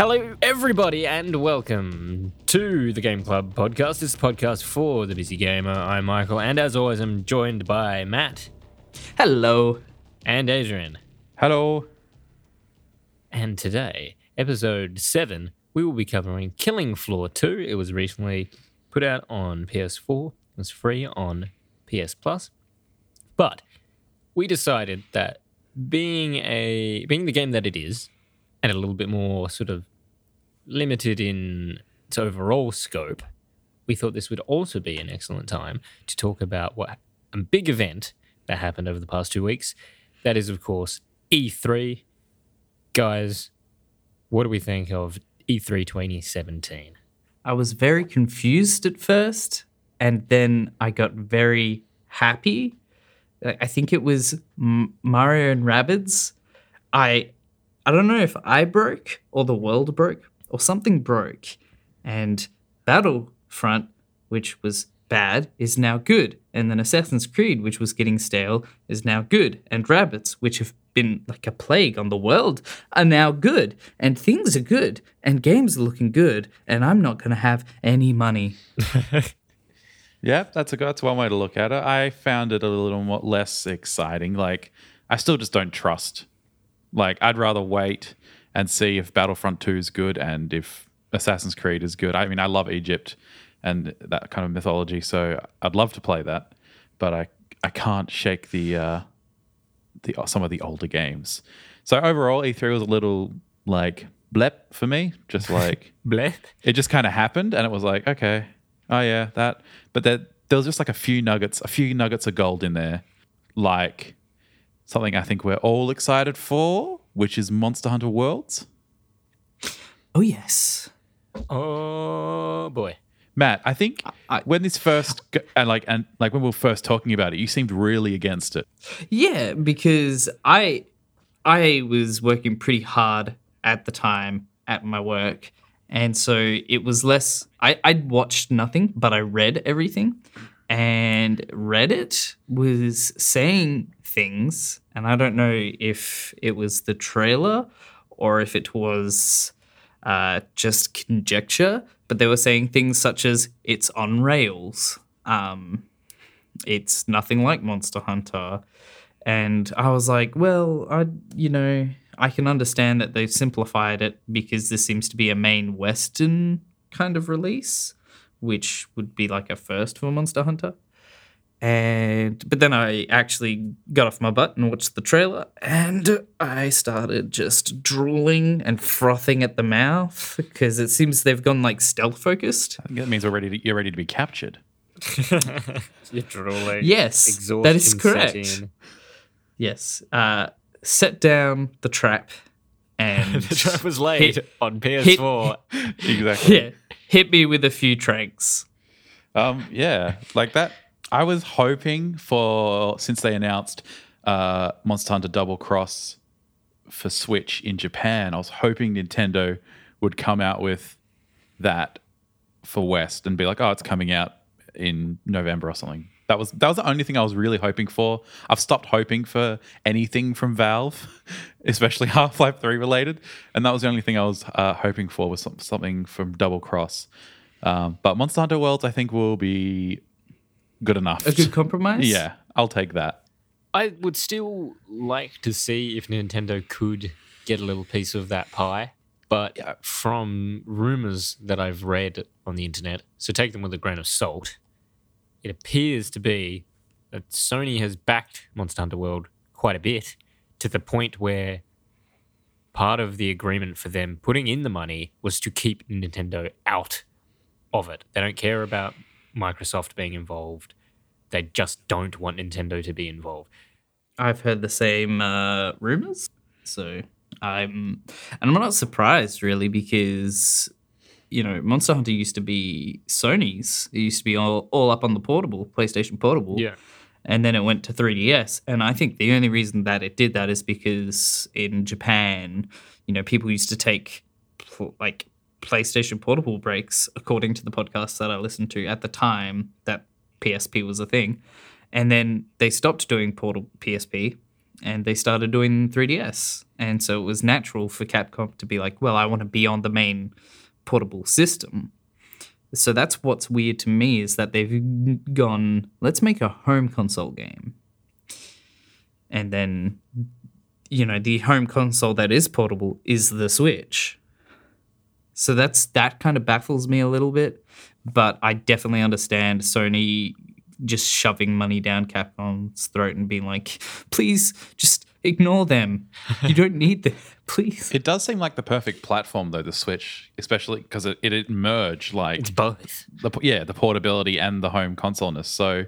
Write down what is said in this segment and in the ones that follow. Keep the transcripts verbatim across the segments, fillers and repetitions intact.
Hello everybody and welcome to the Game Club podcast. This is a podcast for the busy gamer. I'm Michael and as always I'm joined by Matt. Hello. And Adrian. Hello. And today, episode seven, we will be covering Killing Floor two. It was recently put out on P S four. It was free on P S Plus. But we decided that being a being the game that it is and a little bit more sort of limited in its overall scope, we thought this would also be an excellent time to talk about what a big event that happened over the past two weeks. That is, of course, E three. Guys, what do we think of E three twenty seventeen? I was very confused at first, and then I got very happy. I think it was Mario and Rabbids. I... I don't know if I broke or the world broke or something broke, and Battlefront, which was bad, is now good, and then Assassin's Creed, which was getting stale, is now good, and Rabbids, which have been like a plague on the world, are now good, and things are good, and games are looking good, and I'm not going to have any money. Yeah, that's a that's one way to look at it. I found it a little more, less exciting. Like, I still just don't trust. Like, I'd rather wait and see if Battlefront two is good and if Assassin's Creed is good. I mean, I love Egypt and that kind of mythology, so I'd love to play that, but I I can't shake the uh, the some of the older games. So overall, E three was a little like blep for me, just like blep. It just kind of happened, and it was like, okay, oh yeah, that. But there, there was just like a few nuggets, a few nuggets of gold in there, like. Something I think we're all excited for, which is Monster Hunter World. Oh, yes. Oh, boy. Matt, I think I, when this first, and like, and like when we were first talking about it, you seemed really against it. Yeah, because I, I was working pretty hard at the time at my work. And so it was less, I, I'd watched nothing, but I read everything. And Reddit was saying things, and I don't know if it was the trailer or if it was uh, just conjecture, but they were saying things such as it's on rails, um, it's nothing like Monster Hunter. And I was like, well, I, you know, I can understand that they've simplified it because this seems to be a main Western kind of release, which would be like a first for Monster Hunter. And but then I actually got off my butt and watched the trailer, and I started just drooling and frothing at the mouth because it seems they've gone like stealth focused. I think that means we're ready to, you're ready to be captured. You're drooling. Yes, exhaustion, that is correct. Setting. Yes. Uh, set down the trap. And the trap was laid hit, on P S four. Hit, exactly. Yeah. Hit me with a few tranks. Um, yeah, like that. I was hoping for, since they announced uh, Monster Hunter Double Cross for Switch in Japan, I was hoping Nintendo would come out with that for West and be like, oh, it's coming out in November or something. That was that was the only thing I was really hoping for. I've stopped hoping for anything from Valve, especially Half-Life three related, and that was the only thing I was uh, hoping for was some, something from Double Cross. Um, but Monster Hunter Worlds, I think, will be good enough. A good compromise? Yeah, I'll take that. I would still like to see if Nintendo could get a little piece of that pie, but from rumours that I've read on the internet, so take them with a grain of salt, it appears to be that Sony has backed Monster Hunter World quite a bit to the point where part of the agreement for them putting in the money was to keep Nintendo out of it. They don't care about Microsoft being involved. They just don't want Nintendo to be involved. I've heard the same uh, rumors. So I'm, and I'm not surprised really because, you know, Monster Hunter used to be Sony's. It used to be all, all up on the portable, PlayStation Portable. Yeah. And then it went to three D S. And I think the only reason that it did that is because in Japan, you know, people used to take, pl- like, PlayStation Portable breaks, according to the podcasts that I listened to at the time that P S P was a thing. And then they stopped doing portable P S P and they started doing three D S. And so it was natural for Capcom to be like, well, I want to be on the main portable system. So that's what's weird to me, is that they've gone, let's make a home console game. And then, you know, the home console that is portable is the Switch. So that's that kind of baffles me a little bit. But I definitely understand Sony just shoving money down Capcom's throat and being like, please just ignore them. You don't need them. Please. It does seem like the perfect platform, though, the Switch, especially because it, it, it merged like... It's both. The, yeah, the portability and the home consoleness. So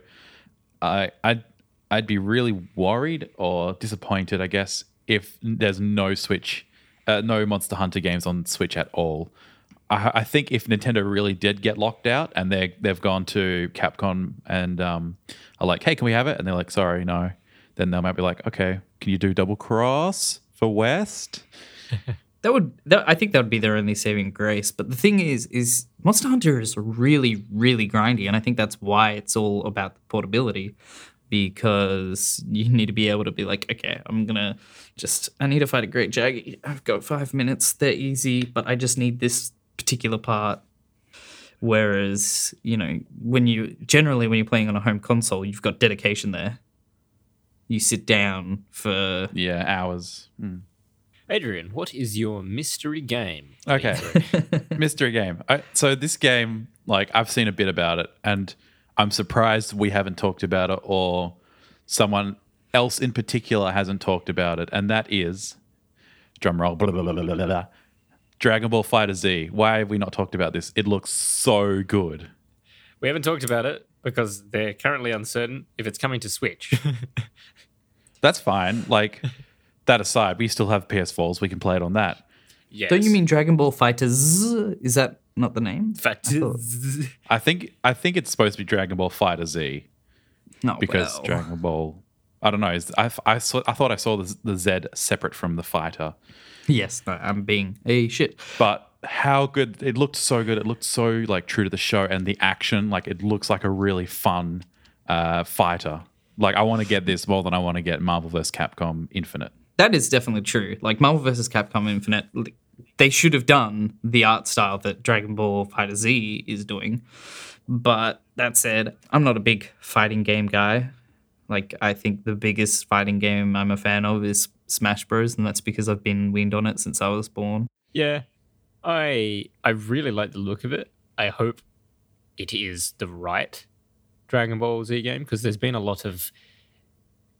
I, I'd, I'd be really worried or disappointed, I guess, if there's no Switch, uh, no Monster Hunter games on Switch at all. I, I think if Nintendo really did get locked out and they they've gone to Capcom and um, are like, hey, can we have it? And they're like, sorry, no. Then they might be like, okay, can you do Double Cross for West? that would, that, I think that would be their only saving grace. But the thing is, is Monster Hunter is really, really grindy, and I think that's why it's all about the portability, because you need to be able to be like, okay, I'm going to just, I need to fight a great Jaggy. I've got five minutes. They're easy, but I just need this particular part. Whereas, you know, when you, generally when you're playing on a home console, you've got dedication there. You sit down for... Yeah, hours. Mm. Adrian, what is your mystery game? Okay, mystery game. I, so this game, like, I've seen a bit about it, and I'm surprised we haven't talked about it, or someone else in particular hasn't talked about it, and that is, drum roll, blah, blah, blah, blah, blah, blah, Dragon Ball FighterZ. Why have we not talked about this? It looks so good. We haven't talked about it because they're currently uncertain if it's coming to Switch. That's fine. Like, that aside, we still have P S fours. We can play it on that. Yes. Don't you mean Dragon Ball FighterZ? Is that not the name? FighterZ. I, I think I think it's supposed to be Dragon Ball FighterZ. No, because well. Dragon Ball. I don't know. I I, saw, I thought I saw the, the Z separate from the fighter. Yes, no, I'm being a shit. But how good it looked, so good. It looked so like true to the show, and the action. Like, it looks like a really fun uh, fighter. Like, I want to get this more than I want to get Marvel versus. Capcom Infinite. That is definitely true. Like, Marvel versus. Capcom Infinite, they should have done the art style that Dragon Ball FighterZ is doing. But that said, I'm not a big fighting game guy. Like, I think the biggest fighting game I'm a fan of is Smash Bros, and that's because I've been weaned on it since I was born. Yeah. I I really like the look of it. I hope it is the right Dragon Ball Z game, because there's been a lot of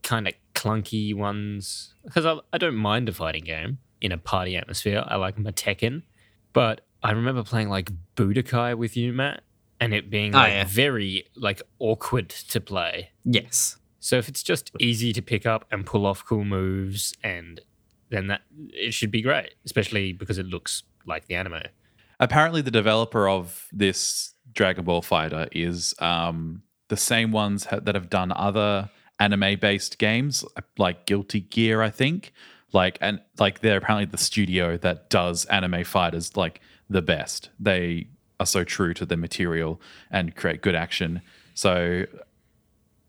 kind of clunky ones. Because I, I don't mind a fighting game in a party atmosphere. I like my Tekken. But I remember playing like Budokai with you, Matt, and it being like oh, yeah. very like awkward to play. Yes. So if it's just easy to pick up and pull off cool moves, and then that it should be great, especially because it looks like the anime. Apparently, the developer of this Dragon Ball fighter is um, the same ones ha- that have done other anime-based games, like Guilty Gear, I think. Like and like, they're apparently the studio that does anime fighters like the best. They are so true to the material and create good action. So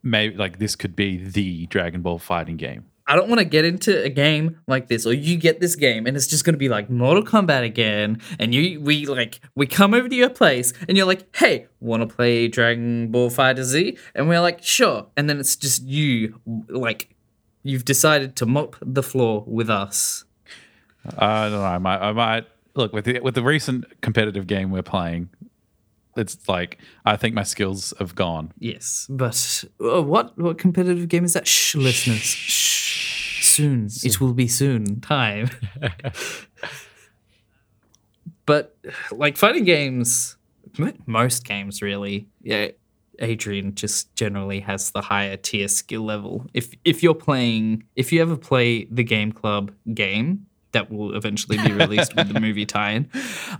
maybe like this could be the Dragon Ball fighting game. I don't want to get into a game like this, or you get this game and it's just going to be like Mortal Kombat again, and you we like we come over to your place and you're like, hey, want to play Dragon Ball FighterZ? And we're like, sure. And then it's just you, like, you've decided to mop the floor with us. I don't know. I might. I might look with the, with the recent competitive game we're playing. It's like, I think my skills have gone. Yes, but uh, what what competitive game is that? Shh, listeners. Shh. Soon. soon. It will be soon. Time. But, like, fighting games, most games really, yeah, Adrian just generally has the higher tier skill level. If if you're playing, if you ever play the Game Club game, that will eventually be released with the movie tie-in,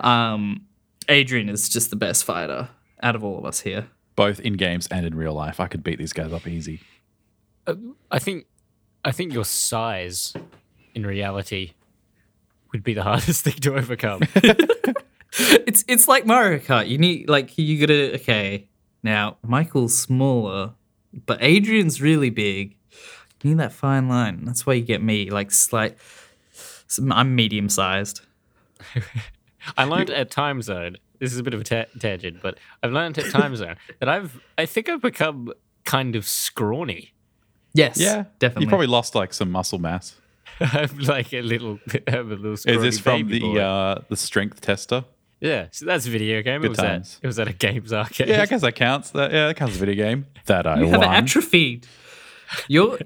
um... Adrian is just the best fighter out of all of us here. Both in games and in real life. I could beat these guys up easy. Uh, I think I think your size in reality would be the hardest thing to overcome. it's it's like Mario Kart. You need, like, you gotta, okay, now Michael's smaller, but Adrian's really big. You need that fine line. That's why you get me, like, slight. I'm medium sized. I learned at Time Zone. This is a bit of a ta- tangent, but I've learned at Time Zone that I've. I think I've become kind of scrawny. Yes. Yeah. Definitely. You probably lost like some muscle mass. I'm like a little. I'm a little scrawny. Is this from baby the uh, the strength tester? Yeah, so that's a video game. Good it was times. At, it was at a games arcade. Yeah, I guess that counts. That, yeah, that counts as a video game. That I you won. You have atrophied. Your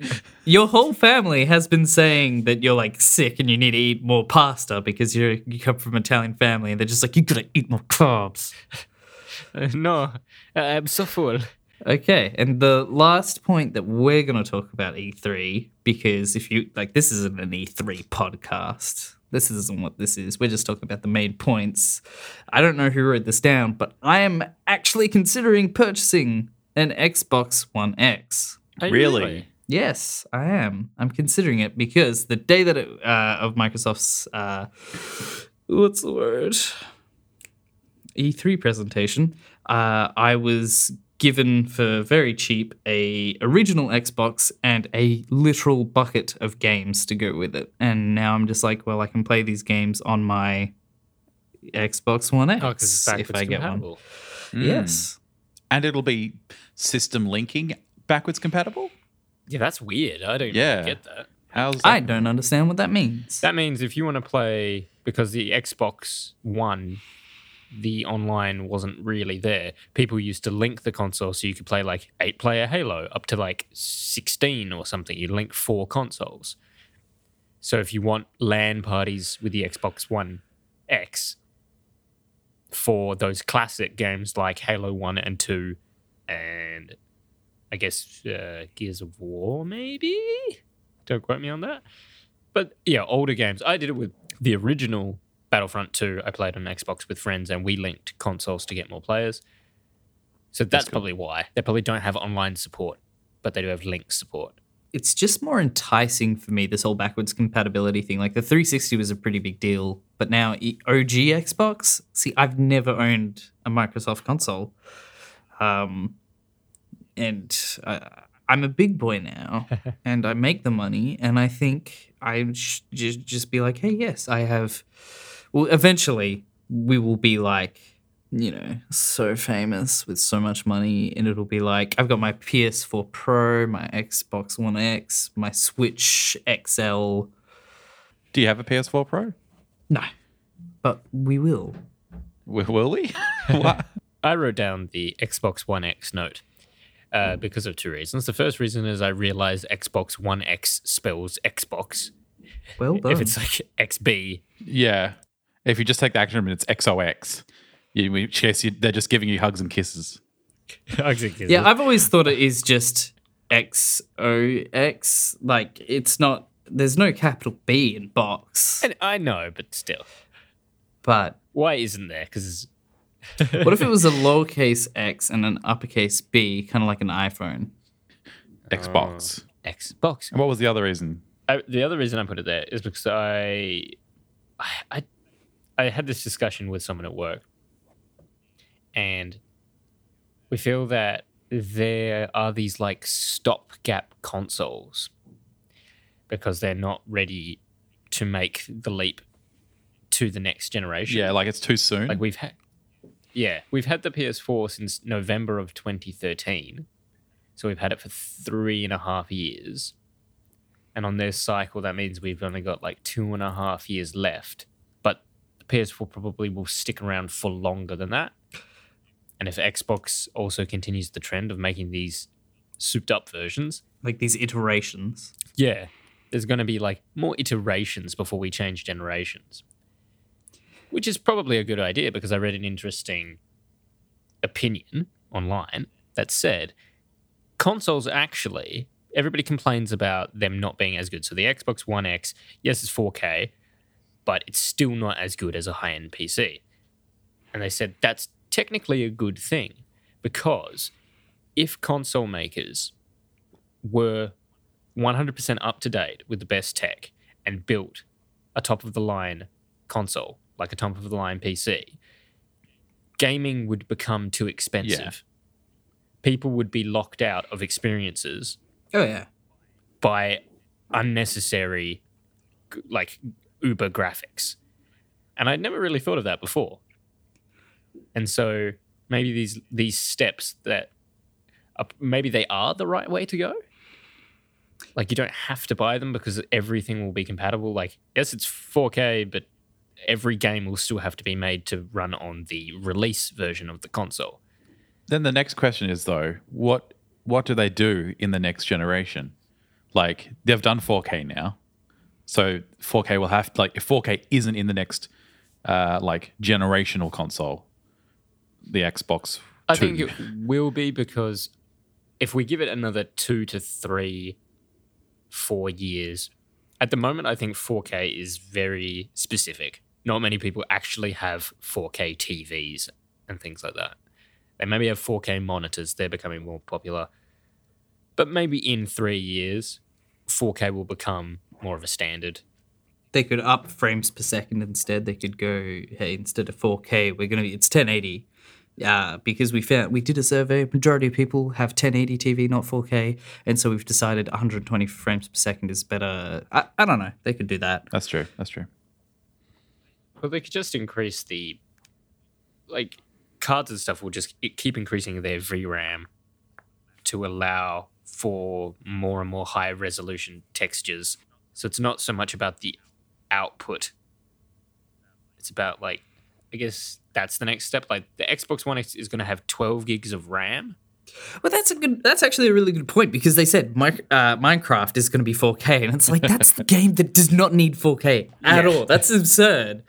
your whole family has been saying that you're like sick and you need to eat more pasta because you you come from an Italian family, and they're just like, you gotta eat more carbs. Uh, no, I'm so full. Okay, and the last point that we're gonna talk about E three, because if you like, this isn't an E three podcast. This isn't what this is. We're just talking about the main points. I don't know who wrote this down, but I am actually considering purchasing an Xbox One X. Really? really? Yes, I am. I'm considering it because the day that it, uh, of Microsoft's uh, what's the word? E three presentation, uh, I was given for very cheap a original Xbox and a literal bucket of games to go with it. And now I'm just like, well, I can play these games on my Xbox One X oh, it's if I get compatible. one. Mm. Yes. And it'll be system linking backwards compatible? Yeah, that's weird. I don't yeah. really get that. How's that I don't understand what that means. That means if you want to play, because the Xbox One, the online wasn't really there. People used to link the console so you could play like eight-player Halo up to like sixteen or something. You link four consoles. So if you want LAN parties with the Xbox One X for those classic games like Halo one and two and I guess uh, Gears of War maybe? Don't quote me on that. But yeah, older games. I did it with the original Battlefront two, I played on Xbox with friends and we linked consoles to get more players. So that's, that's cool. Probably why. They probably don't have online support, but they do have link support. It's just more enticing for me, this whole backwards compatibility thing. Like the three sixty was a pretty big deal, but now O G Xbox? See, I've never owned a Microsoft console. Um, and I, I'm a big boy now and I make the money and I think I should just be like, hey, yes, I have... Well, eventually we will be like, you know, so famous with so much money and it'll be like, I've got my P S four Pro, my Xbox One X, my Switch X L. Do you have a P S four Pro? No, but we will. Will we? What? I wrote down the Xbox One X note uh, because of two reasons. The first reason is I realized Xbox One X spells Xbox. Well done. If it's like X B. Yeah. If you just take the acronym, it's X O X. In which case, you, they're just giving you hugs and kisses. Hugs and kisses. Yeah, I've always thought it is just X O X. Like, it's not, there's no capital B in box. And I know, but still. But. Why isn't there? Because. What if it was a lowercase x and an uppercase B, kind of like an iPhone? Xbox. Oh, Xbox. And what was the other reason? I, the other reason I put it there is because I. I, I I had this discussion with someone at work and we feel that there are these like stopgap consoles because they're not ready to make the leap to the next generation. Yeah, like it's too soon. Like we've had Yeah, we've had the P S four since November of twenty thirteen. So we've had it for three and a half years. And on their cycle, that means we've only got like two and a half years left. P S four probably will stick around for longer than that. And if Xbox also continues the trend of making these souped-up versions. Like these iterations. Yeah. There's going to be, like, more iterations before we change generations. Which is probably a good idea because I read an interesting opinion online that said consoles actually, everybody complains about them not being as good. So the Xbox One X, yes, it's four K, but it's still not as good as a high-end P C. And they said that's technically a good thing because if console makers were one hundred percent up-to-date with the best tech and built a top-of-the-line console, like a top-of-the-line P C, gaming would become too expensive. Yeah. People would be locked out of experiences. Oh, yeah. by unnecessary, like, uber graphics. And I'd never really thought of that before. And so maybe these these steps that are, maybe they are the right way to go. Like, you don't have to buy them because everything will be compatible. Like, yes, it's four K, but every game will still have to be made to run on the release version of the console. Then the next question is, though, what what do they do in the next generation? Like, they've done four K now. So four K will have to, like, if four K isn't in the next uh, like generational console, the Xbox I two. Think it will be, because if we give it another two to three, four years, at the moment I think four K is very specific. Not many people actually have four K T Vs and things like that. They maybe have four K monitors. They're becoming more popular. But maybe in three years, four K will become more of a standard. They could up frames per second instead. They could go, hey, instead of four K, we're going to be, it's ten eighty. Uh, because we found, we did a survey, majority of people have ten eighty T V, not four K. And so we've decided one hundred twenty frames per second is better. I, I don't know. They could do that. That's true. That's true. Well, they could just increase the, like, cards and stuff will just keep increasing their V RAM to allow for more and more high resolution textures. So it's not so much about the output. It's about, like, I guess that's the next step. Like, the Xbox One X is going to have twelve gigs of RAM. Well, that's a good. That's actually a really good point, because they said my, uh, Minecraft is going to be four K, and it's like, that's the game that does not need four K at yeah. all. That's absurd.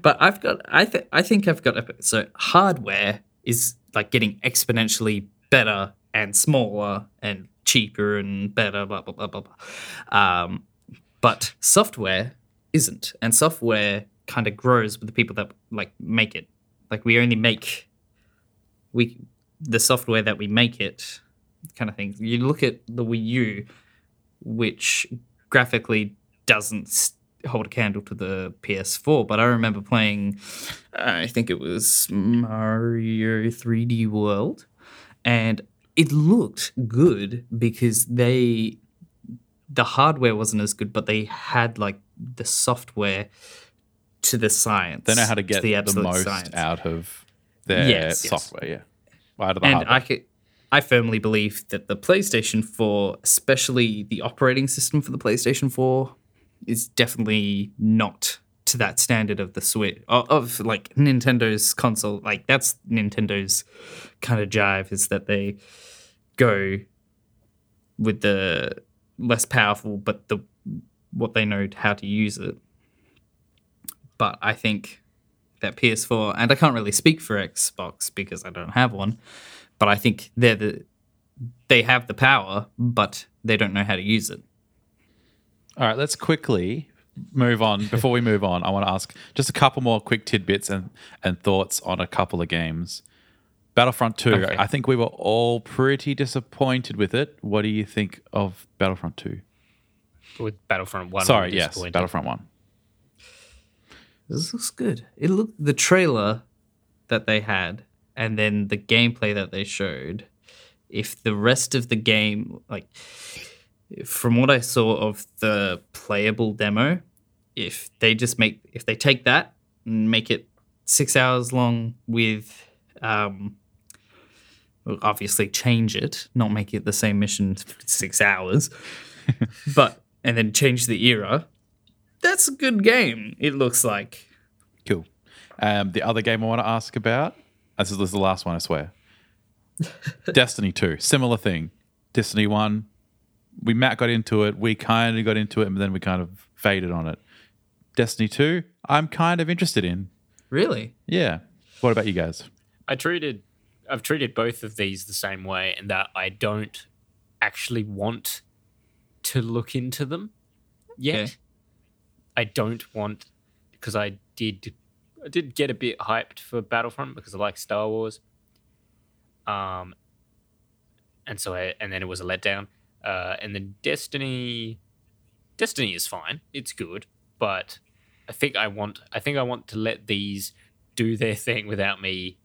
But I've got. I think. I think I've got. A, so hardware is, like, getting exponentially better and smaller and cheaper and better. Blah blah blah blah blah. Um, but software isn't, and software kind of grows with the people that, like, make it. Like, we only make we the software that we make it, kind of thing. You look at the Wii U, which graphically doesn't hold a candle to the P S four, but I remember playing, I think it was Mario three D World, and it looked good because they the hardware wasn't as good, but they had, like, the software to the science. They know how to get to the, the most science out of their yes, software, yes. yeah. Out of the and hardware. I, could, I firmly believe that the PlayStation four, especially the operating system for the PlayStation four, is definitely not to that standard of the Switch, of, of like Nintendo's console. Like, that's Nintendo's kind of jive, is that they go with the less powerful, but the what they know how to use it. But I think that P S four, and I can't really speak for Xbox because I don't have one, but I think they're the, they have the power, but they don't know how to use it. All right, let's quickly move on. Before we move on, I want to ask just a couple more quick tidbits and, and thoughts on a couple of games. Battlefront two, okay. I think we were all pretty disappointed with it. What do you think of Battlefront two? With Battlefront one. Sorry, yes, Battlefront one. This looks good. It looked the trailer that they had, and then the gameplay that they showed. If the rest of the game, like, from what I saw of the playable demo, if they just make, if they take that and make it six hours long with, um, obviously change it, not make it the same mission for six hours, but and then change the era. That's a good game, it looks like. Cool. Um, the other game I want to ask about, this is, this is the last one, I swear. Destiny two, similar thing. Destiny one, we Matt got into it, we kind of got into it, and then we kind of faded on it. Destiny two, I'm kind of interested in. Really? Yeah. What about you guys? I treated, I've treated both of these the same way, in that I don't actually want to look into them yet. Okay. I don't want, because I did I did get a bit hyped for Battlefront because I like Star Wars. Um, and so I, and then it was a letdown. Uh, and then Destiny Destiny is fine. It's good, but I think I want I think I want to let these do their thing without me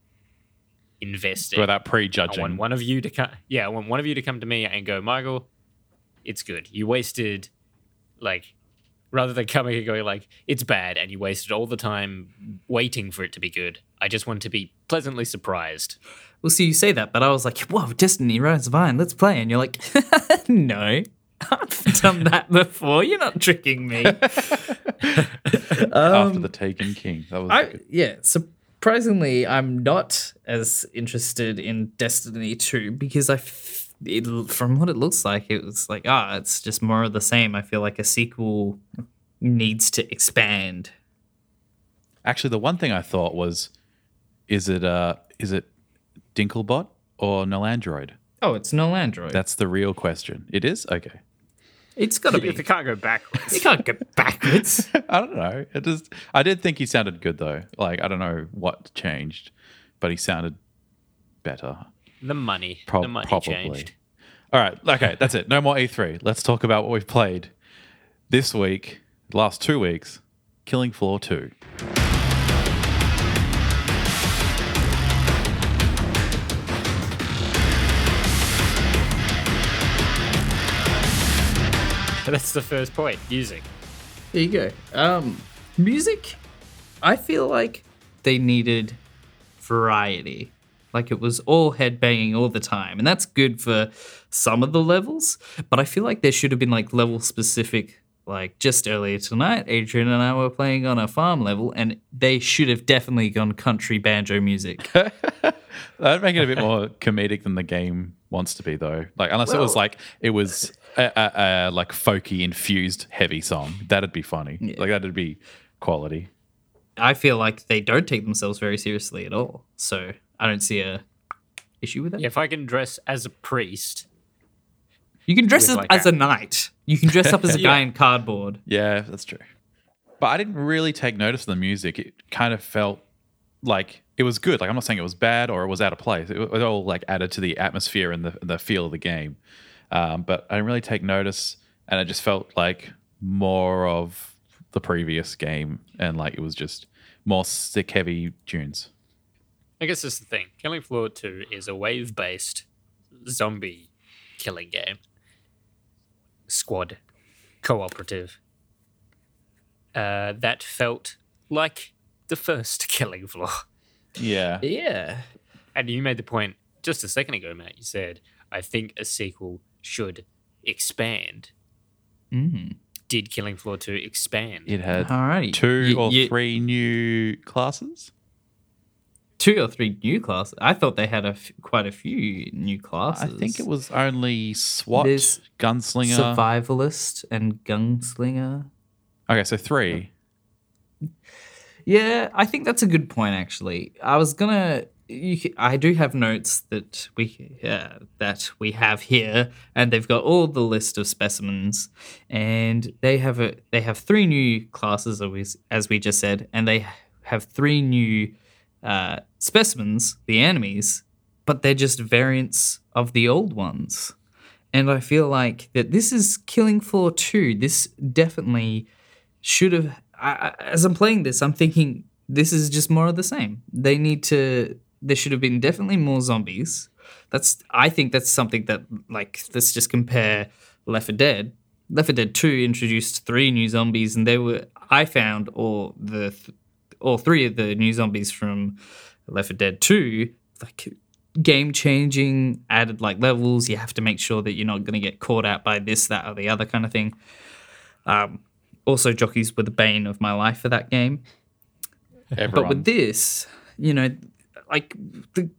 investing. Without prejudging. I want one of you to come, yeah, I want one of you to come to me and go, Michael, it's good. You wasted, like, rather than coming and going like, it's bad, and you wasted all the time waiting for it to be good. I just want to be pleasantly surprised. Well, see, you say that, but I was like, whoa, Destiny, Rise of Iron, let's play. And you're like, no, I've done that before. You're not tricking me. um, After the Taken King. That was I, good. Yeah, surprisingly, I'm not as interested in Destiny two because I f- it, from what it looks like, it was like, ah, it's just more of the same. I feel like a sequel needs to expand. Actually, the one thing I thought was, is it uh, is it Dinklebot or Nolandroid? Oh, it's Nolandroid. That's the real question. It is? Okay. It's got to be. It can't go backwards. It can't go backwards. I don't know. It just, I did think he sounded good, though. Like, I don't know what changed, but he sounded better. The money. Pro- the money probably. Changed. All right. Okay, that's it. No more E three. Let's talk about what we've played this week, last two weeks, Killing Floor two. That's the first point, music. There you go. Um, music, I feel like they needed variety. Like it was all headbanging all the time. And that's good for some of the levels. But I feel like there should have been like level specific. Like just earlier tonight, Adrian and I were playing on a farm level and they should have definitely gone country banjo music. That'd make it a bit more comedic than the game wants to be, though. Like unless well, it was like it was... A, a, a like folky infused heavy song, that'd be funny. Yeah. Like that'd be quality. I feel like they don't take themselves very seriously at all, so I don't see a issue with that. Yeah, if I can dress as a priest, you can dress as, like as a knight. You can dress up as a yeah. guy in cardboard. Yeah, that's true. But I didn't really take notice of the music. It kind of felt like it was good. Like I'm not saying it was bad or it was out of place. It was all like added to the atmosphere and the the feel of the game. Um, but I didn't really take notice, and it just felt like more of the previous game, and like it was just more sick, heavy tunes. I guess that's the thing. Killing Floor two is a wave-based zombie killing game. Squad. Cooperative. Uh, that felt like the first Killing Floor. Yeah. Yeah. And you made the point just a second ago, Matt. You said, I think a sequel should expand. Mm. Did Killing Floor two expand? It had Alrighty. two y- or y- three new classes. Two or three new classes? I thought they had a f- quite a few new classes. I think it was only SWAT, There's Gunslinger. Survivalist and Gunslinger. Okay, so three. Yeah, I think that's a good point, actually. I was going to... You, I do have notes that we uh, that we have here, and they've got all the list of specimens, and they have a they have three new classes, as we just said, and they have three new uh, specimens, the enemies, but they're just variants of the old ones, and I feel like that this is Killing Floor two. This definitely should have. I, as I'm playing this, I'm thinking this is just more of the same. They need to. There should have been definitely more zombies. That's I think that's something that, like, let's just compare Left four Dead. Left four Dead two introduced three new zombies, and they were, I found, all the th- all three of the new zombies from Left four Dead two, like, game-changing, added, like, levels. You have to make sure that you're not going to get caught out by this, that, or the other kind of thing. Um, also, jockeys were the bane of my life for that game. Everyone. But with this, you know... Like, the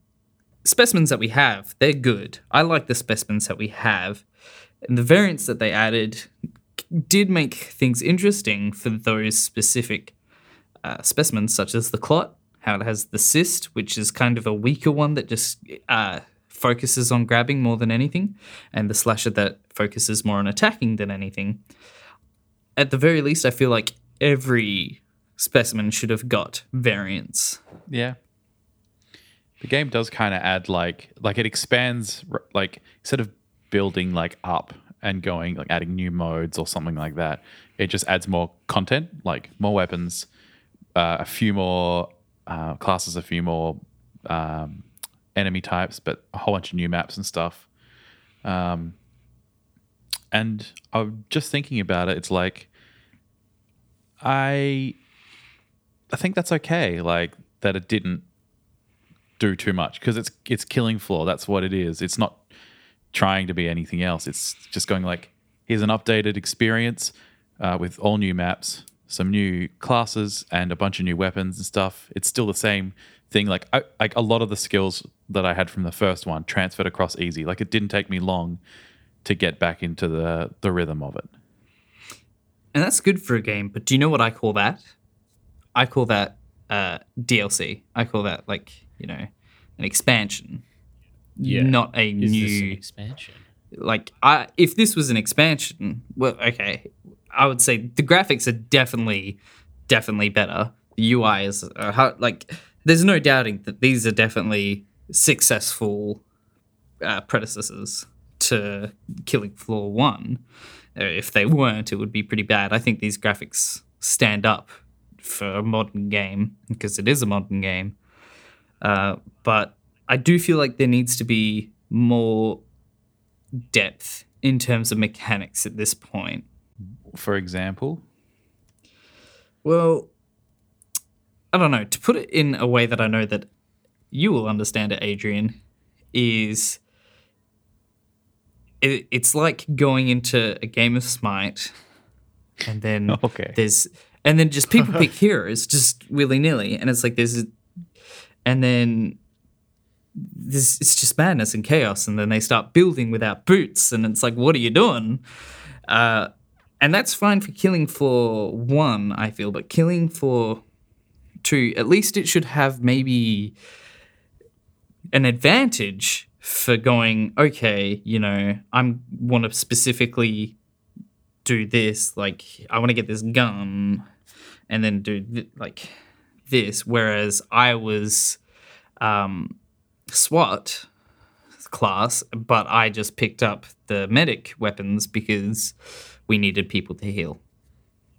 specimens that we have, they're good. I like the specimens that we have. And the variants that they added did make things interesting for those specific uh, specimens, such as the clot, how it has the cyst, which is kind of a weaker one that just uh, focuses on grabbing more than anything, and the slasher that focuses more on attacking than anything. At the very least, I feel like every specimen should have got variants. Yeah. The game does kind of add, like, like it expands, like, instead of building, like, up and going, like, adding new modes or something like that, it just adds more content, like more weapons, uh, a few more uh, classes, a few more um, enemy types, but a whole bunch of new maps and stuff. Um, And I'm just thinking about it. It's like, I, I think that's okay. Like that it didn't do too much because it's it's Killing Floor. That's what it is. It's not trying to be anything else. It's just going like, here's an updated experience uh, with all new maps, some new classes, and a bunch of new weapons and stuff. It's still the same thing. Like I, like a lot of the skills that I had from the first one transferred across easy. Like it didn't take me long to get back into the, the rhythm of it. And that's good for a game, but do you know what I call that? I call that uh, D L C. I call that, like, you know, an expansion. Yeah. Not a Is new... Is this an expansion? Like, I, if this was an expansion, well, okay, I would say the graphics are definitely, definitely better. The U I is... Uh, like, there's no doubting that these are definitely successful uh, predecessors to Killing Floor one. If they weren't, it would be pretty bad. I think these graphics stand up for a modern game because it is a modern game. Uh, but I do feel like there needs to be more depth in terms of mechanics at this point. For example? Well, I don't know. To put it in a way that I know that you will understand it, Adrian, is... It's like going into a game of Smite, and then okay. there's, and then just people pick heroes just willy nilly, and it's like there's, and then there's it's just madness and chaos, and then they start building without boots, and it's like, what are you doing? Uh, and that's fine for Killing Floor one, I feel, but Killing Floor two, at least it should have maybe an advantage. For going, okay, you know, I want to specifically do this. Like, I want to get this gun and then do, th- like, this. Whereas I was um, SWAT class, but I just picked up the medic weapons because we needed people to heal.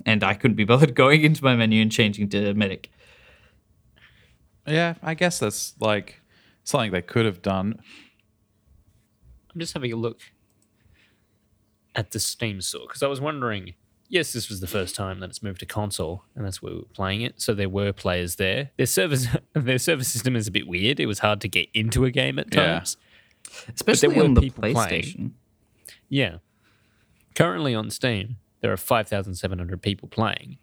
And I couldn't be bothered going into my menu and changing to medic. Yeah, I guess that's, like, something they could have done. I'm just having a look at the Steam store because I was wondering, yes, this was the first time that it's moved to console and that's where we were playing it. So there were players there. Their service, their service system is a bit weird. It was hard to get into a game at times. Yeah. Especially on the PlayStation. Playing. Yeah. Currently on Steam, there are five thousand seven hundred people playing.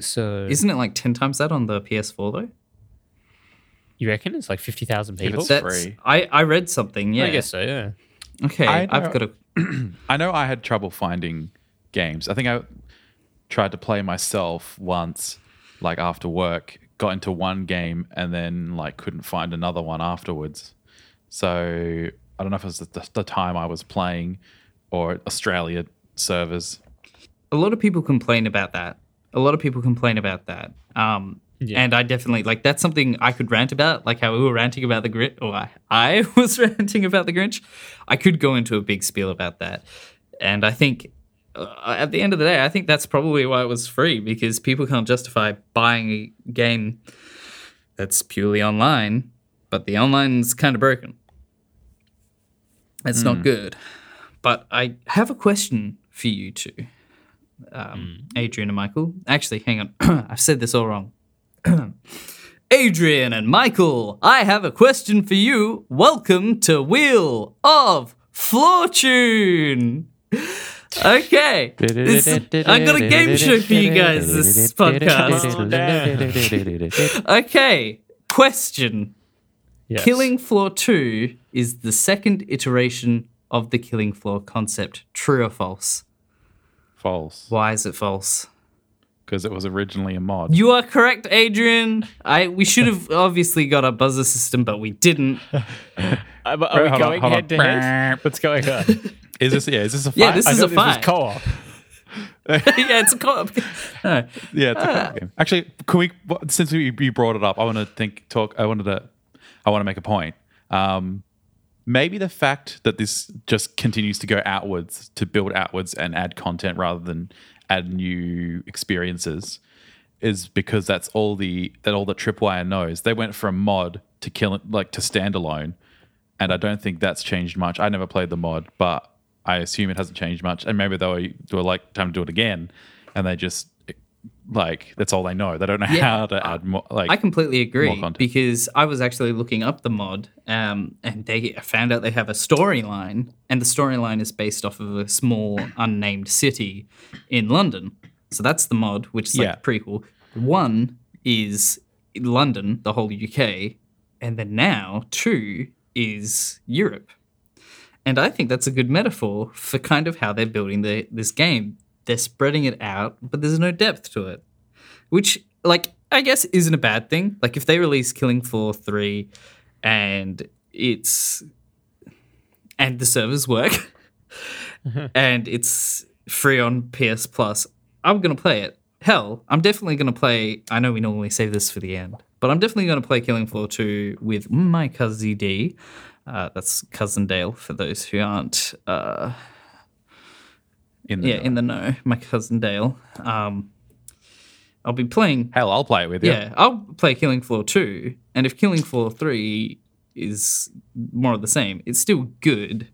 So isn't it like ten times that on the P S four though? You reckon it's like fifty thousand people? If it's That's, free. I, I read something, yeah. I guess so, yeah. Okay, know, I've got a... I know I had trouble finding games. I think I tried to play myself once, like after work, got into one game and then like couldn't find another one afterwards. So I don't know if it was the, the time I was playing or Australia servers. A lot of people complain about that. A lot of people complain about that. Um Yeah. And I definitely, like, that's something I could rant about, like how we were ranting about the Grinch, or I, I was ranting about the Grinch. I could go into a big spiel about that. And I think, uh, at the end of the day, I think that's probably why it was free, because people can't justify buying a game that's purely online, but the online's kind of broken. It's mm. not good. But I have a question for you two, um, mm. Adrian and Michael. Actually, hang on, I've said this all wrong. Adrian and Michael, I have a question for you. Welcome to Wheel of Fortune. Okay, this, I've got a game show for you guys this podcast. Okay, question. Yes. Killing Floor two is the second iteration of the Killing Floor concept. True or false? False. Why is it false? Because it was originally a mod. You are correct, Adrian. I we should have obviously got a buzzer system, but we didn't. are are we hold going on, head on. to head? What's going on? Is this yeah? Is this a fight? Yeah, this I is a fight. This co-op. yeah, it's a co-op. No. Yeah, it's a co-op game. Actually, can we? Since we you brought it up, I want to think. Talk. I wanted to. I want to make a point. Um, maybe the fact that this just continues to go outwards, to build outwards and add content rather than add new experiences, is because that's all the that all the Tripwire knows. They went from mod to kill like to standalone, and I don't think that's changed much. I never played the mod, but I assume it hasn't changed much, and maybe they were, they were like, time to do it again, and they just like that's all they know. They don't know yeah, how to I, add more. Like I completely agree because I was actually looking up the mod, um, and they I found out they have a storyline, and the storyline is based off of a small unnamed city in London. So that's the mod, which is like yeah. pretty cool. One is London, the whole U K, and then now two is Europe. And I think that's a good metaphor for kind of how they're building the, this game. They're spreading it out, but there's no depth to it, which, like, I guess isn't a bad thing. Like, if they release Killing Floor three and it's and the servers work and it's free on P S Plus, I'm going to play it. Hell, I'm definitely going to play... I know we normally save this for the end, but I'm definitely going to play Killing Floor two with my cousin D. Uh, that's Cousin Dale for those who aren't... Uh, in the yeah, know. in the know. My cousin Dale. Um, I'll be playing... Hell, I'll play it with you. Yeah, I'll play Killing Floor two, and if Killing Floor three is more of the same, it's still good.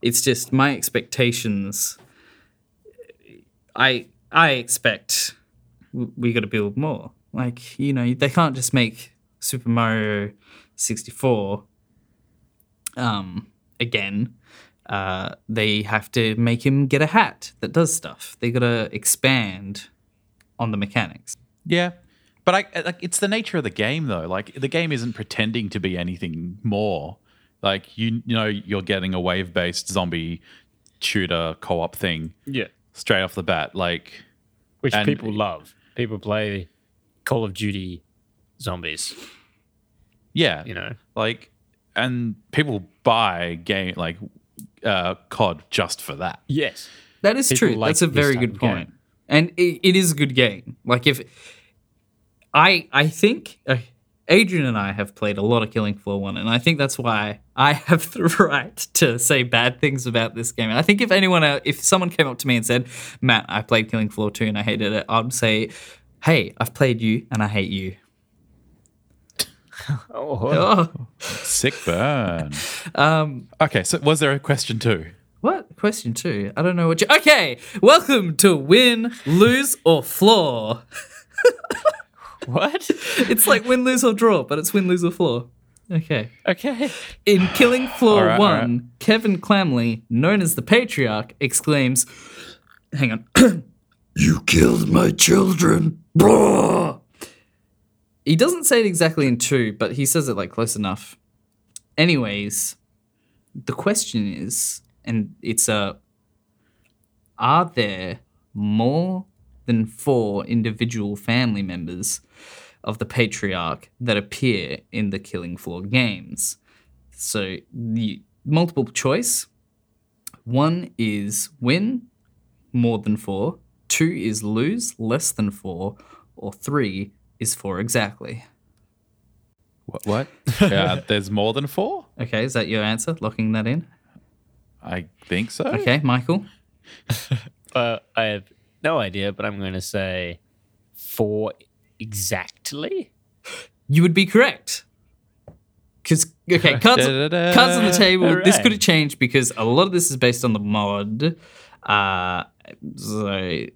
It's just my expectations... I... I expect we got to build more. Like, you know, they can't just make Super Mario sixty-four um, again. Uh, they have to make him get a hat that does stuff. They got to expand on the mechanics. Yeah, but I, like, it's the nature of the game, though. Like, the game isn't pretending to be anything more. Like, you, you know, you're getting a wave-based zombie shooter co-op thing. Yeah. Straight off the bat, like... Which people love. People play Call of Duty zombies. Yeah. You know? Like, and people buy game, like, uh, C O D just for that. Yes. That is people true. Like That's a very good point. Game. And it, it is a good game. Like, if... I I think... Uh, Adrian and I have played a lot of Killing Floor one, and I think that's why I have the right to say bad things about this game. And I think if anyone, if someone came up to me and said, Matt, I played Killing Floor two and I hated it, I'd say, hey, I've played you and I hate you. Oh, oh. Sick burn. um, okay, so was there a question two? What? Question two? I don't know what you... Okay, welcome to Win, Lose, or Floor. What? It's like win, lose, or draw, but it's win, lose, or floor. Okay. Okay. In Killing Floor right, one, right. Kevin Clamley, known as the Patriarch, exclaims, hang on. You killed my children. Blah! He doesn't say it exactly in two, but he says it like close enough. Anyways, the question is, and it's a, uh, are there more than four individual family members of the Patriarch that appear in the Killing Floor games? So the multiple choice, one is win, more than four, two is lose, less than four, or three is four exactly. What? What? uh, there's more than four? Okay, is that your answer, locking that in? I think so. Okay, Michael? uh, I have no idea, but I'm going to say four exactly. You would be correct. Because, okay, cards, da, da, da, cards on the table. Hooray. This could have changed because a lot of this is based on the mod. Uh, so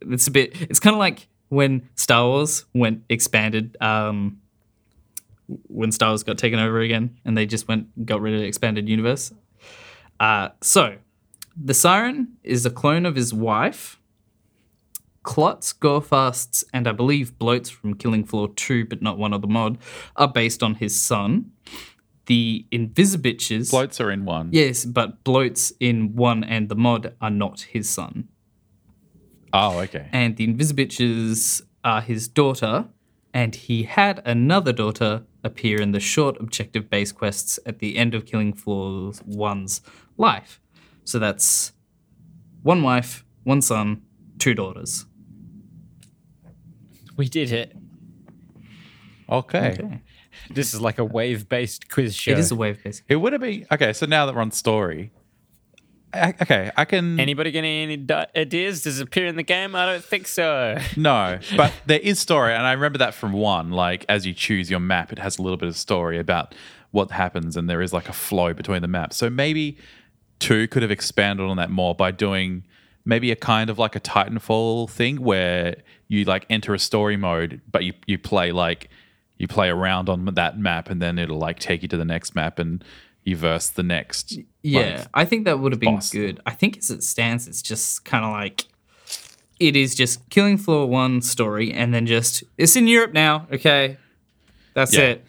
it's a bit, it's kind of like when Star Wars went expanded, um, when Star Wars got taken over again and they just went, got rid of the expanded universe. Uh, so the Siren is a clone of his wife. Clots, Gorefasts, and I believe bloats from Killing Floor two, but not one of the mod, are based on his son. The Invisibitches... Bloats are in one. Yes, but bloats in one and the mod are not his son. Oh, okay. And the Invisibitches are his daughter, and he had another daughter appear in the short objective-based quests at the end of Killing Floor one's life. So that's one wife, one son, two daughters. We did it. Okay. okay. This is like a wave-based quiz show. It is a wave-based. It would have been... Okay, so now that we're on story... I, okay, I can... Anybody getting any ideas? Does it appear in the game? I don't think so. No, but there is story, and I remember that from one. Like, as you choose your map, it has a little bit of story about what happens, and there is like a flow between the maps. So maybe two could have expanded on that more by doing maybe a kind of like a Titanfall thing where you like enter a story mode, but you, you play like you play around on that map and then it'll like take you to the next map and you verse the next. Yeah, like, I think that would have been boss. Good. I think as it stands, it's just kind of like it is just Killing Floor one story and then just it's in Europe now. Okay, that's yeah. it.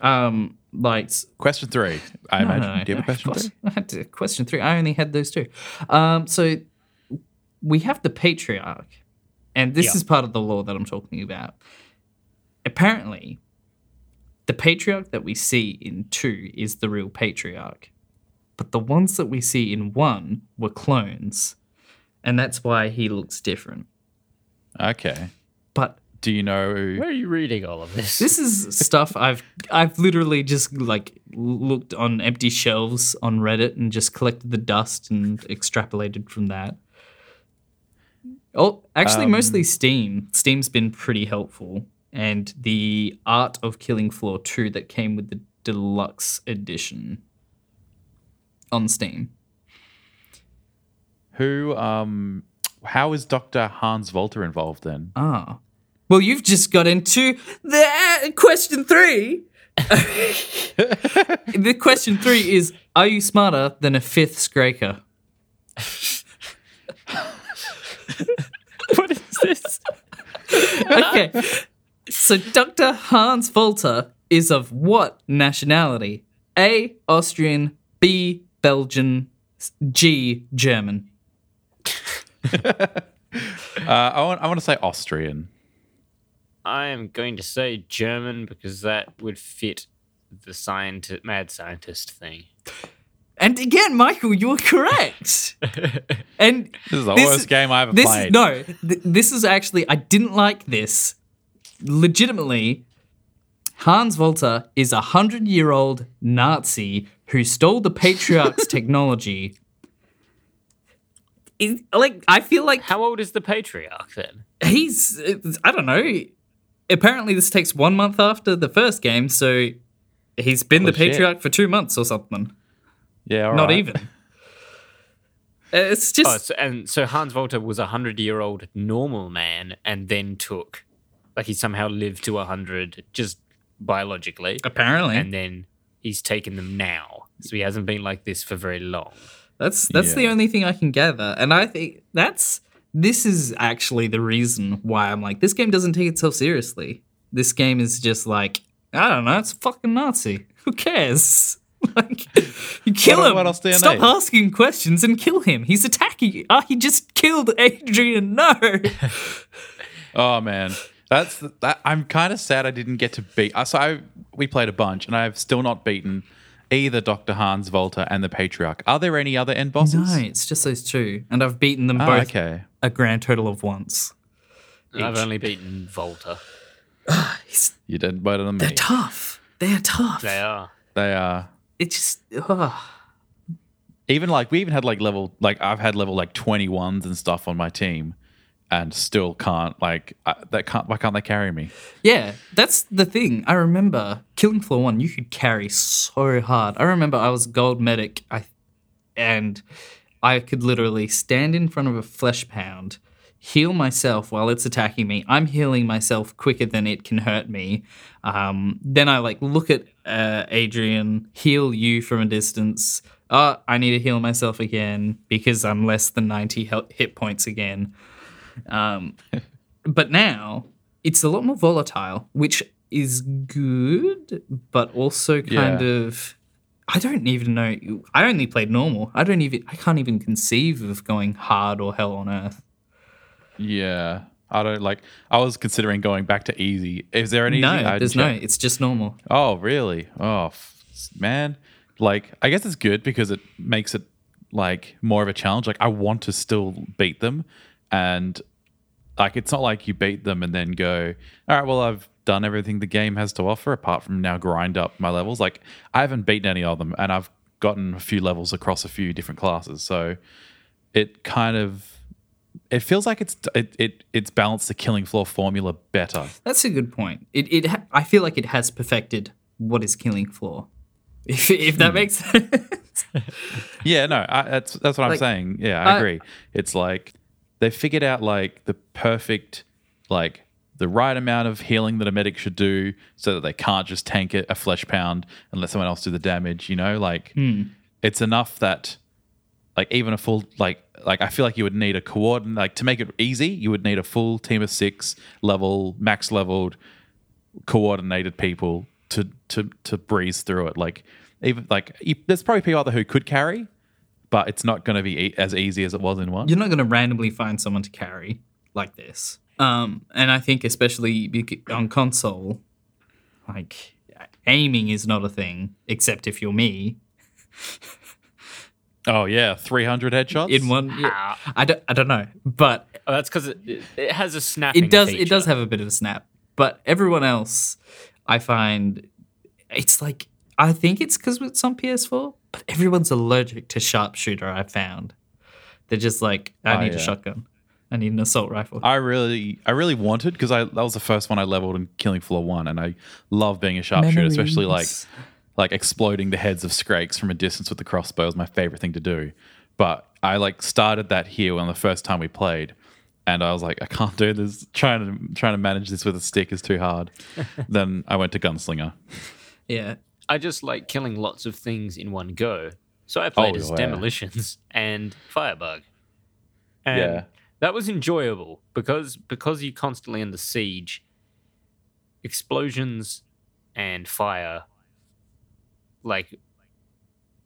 Um, like question three. I no, imagine. No, do you have no, a question three? I had to, question three. I only had those two. Um, so we have the patriarch, and this yeah. is part of the lore that I'm talking about. Apparently, the patriarch that we see in two is the real patriarch, but the ones that we see in one were clones, and that's why he looks different. Okay. But do you know where are you reading all of this? This is stuff I've I've literally just like looked on empty shelves on Reddit and just collected the dust and extrapolated from that. Oh, actually, um, mostly Steam. Steam's been pretty helpful. And the art of Killing Floor two that came with the deluxe edition on Steam. Who, um, how is Doctor Hans Volter involved then? Ah, well, you've just got into the uh, question three. The question three is: are you smarter than a fifth Scraker? What is this? Okay. So Doctor Hans Volter is of what nationality? A, Austrian, B, Belgian, G, German. uh, I want, I want to say Austrian. I am going to say German because that would fit the scientist, mad scientist thing. And again, Michael, you're correct. And this is the this, worst game I ever this, played. No, th- this is actually, I didn't like this. Legitimately, Hans Volter is a hundred-year-old Nazi who stole the patriarch's technology. Is, like, I feel like... How old is the patriarch, then? He's... I don't know. Apparently, this takes one month after the first game, so he's been oh, the patriarch shit. for two months or something. Yeah, all Not right. even. It's just... Oh, so, and so Hans Volter was a hundred-year-old normal man and then took... Like he somehow lived to one hundred just biologically. Apparently. And then he's taken them now. So he hasn't been like this for very long. That's that's yeah. the only thing I can gather. And I think that's this is actually the reason why I'm like, this game doesn't take itself seriously. This game is just like, I don't know, it's a fucking Nazi. Who cares? Like, you kill what, him. What else do I Stop need? Asking questions and kill him. He's attacking you. Oh, he just killed Adrian. No. Oh, man. That's that. I'm kind of sad I didn't get to beat. So I, we played a bunch, and I've still not beaten either Doctor Hans Volter and the Patriarch. Are there any other end bosses? No, it's just those two, and I've beaten them oh, both okay. a grand total of once. Each. I've only beaten Volter. Uh, you didn't better than me. They're tough. They are tough. They are. They are. It's just. Oh. Even like we even had like level like I've had level like twenty-ones and stuff on my team. And still can't like uh, that. Can't why can't they carry me? Yeah, that's the thing. I remember Killing Floor One. You could carry so hard. I remember I was gold medic. I and I could literally stand in front of a flesh pound, heal myself while it's attacking me. I'm healing myself quicker than it can hurt me. Um, then I like look at uh, Adrian, heal you from a distance. Oh, I need to heal myself again because I'm less than ninety hit points again. Um, but now it's a lot more volatile, which is good, but also kind yeah. of, I don't even know. I only played normal. I don't even, I can't even conceive of going hard or hell on earth. Yeah. I don't like, I was considering going back to easy. Is there an easy? No, I'd there's check. no, it's just normal. Oh, really? Oh, man. Like, I guess it's good because it makes it like more of a challenge. Like I want to still beat them. And like it's not like you beat them and then go, all right, well, I've done everything the game has to offer apart from now grind up my levels. Like I haven't beaten any of them and I've gotten a few levels across a few different classes. So it kind of it feels like it's it, it it's balanced the Killing Floor formula better. That's a good point. It it ha- I feel like it has perfected what is Killing Floor. If if that mm. makes sense. Yeah, no, I, that's that's what like, I'm saying. Yeah, I, I agree. It's like they figured out like the perfect, like the right amount of healing that a medic should do, so that they can't just tank it a flesh pound and let someone else do the damage. You know, like mm. it's enough that like even a full like like I feel like you would need a coordinate like to make it easy. You would need a full team of six level max leveled coordinated people to to to breeze through it. Like even like there's probably people out there who could carry, but it's not going to be e- as easy as it was in one. You're not going to randomly find someone to carry like this. Um, and I think especially on console, like aiming is not a thing, except if you're me. Oh yeah, three hundred headshots in one. Yeah. I don't, I don't know, but oh, that's because it, it has a snapping. It does. Feature. It does have a bit of a snap, but everyone else, I find, it's like I think it's because it's on P S four, but everyone's allergic to sharpshooter. I found they're just like, I oh, need yeah. a shotgun. I need an assault rifle. I really I really wanted, because I that was the first one I leveled in Killing Floor one, and I love being a sharpshooter, especially like like exploding the heads of Skrakes from a distance with the crossbow is my favourite thing to do. But I like started that here on the first time we played, and I was like, I can't do this. Trying to trying to manage this with a stick is too hard. Then I went to Gunslinger. Yeah. I just like killing lots of things in one go. So I played oh, as yeah. Demolitions and Firebug. And yeah. That was enjoyable because because you're constantly under siege, explosions and fire, like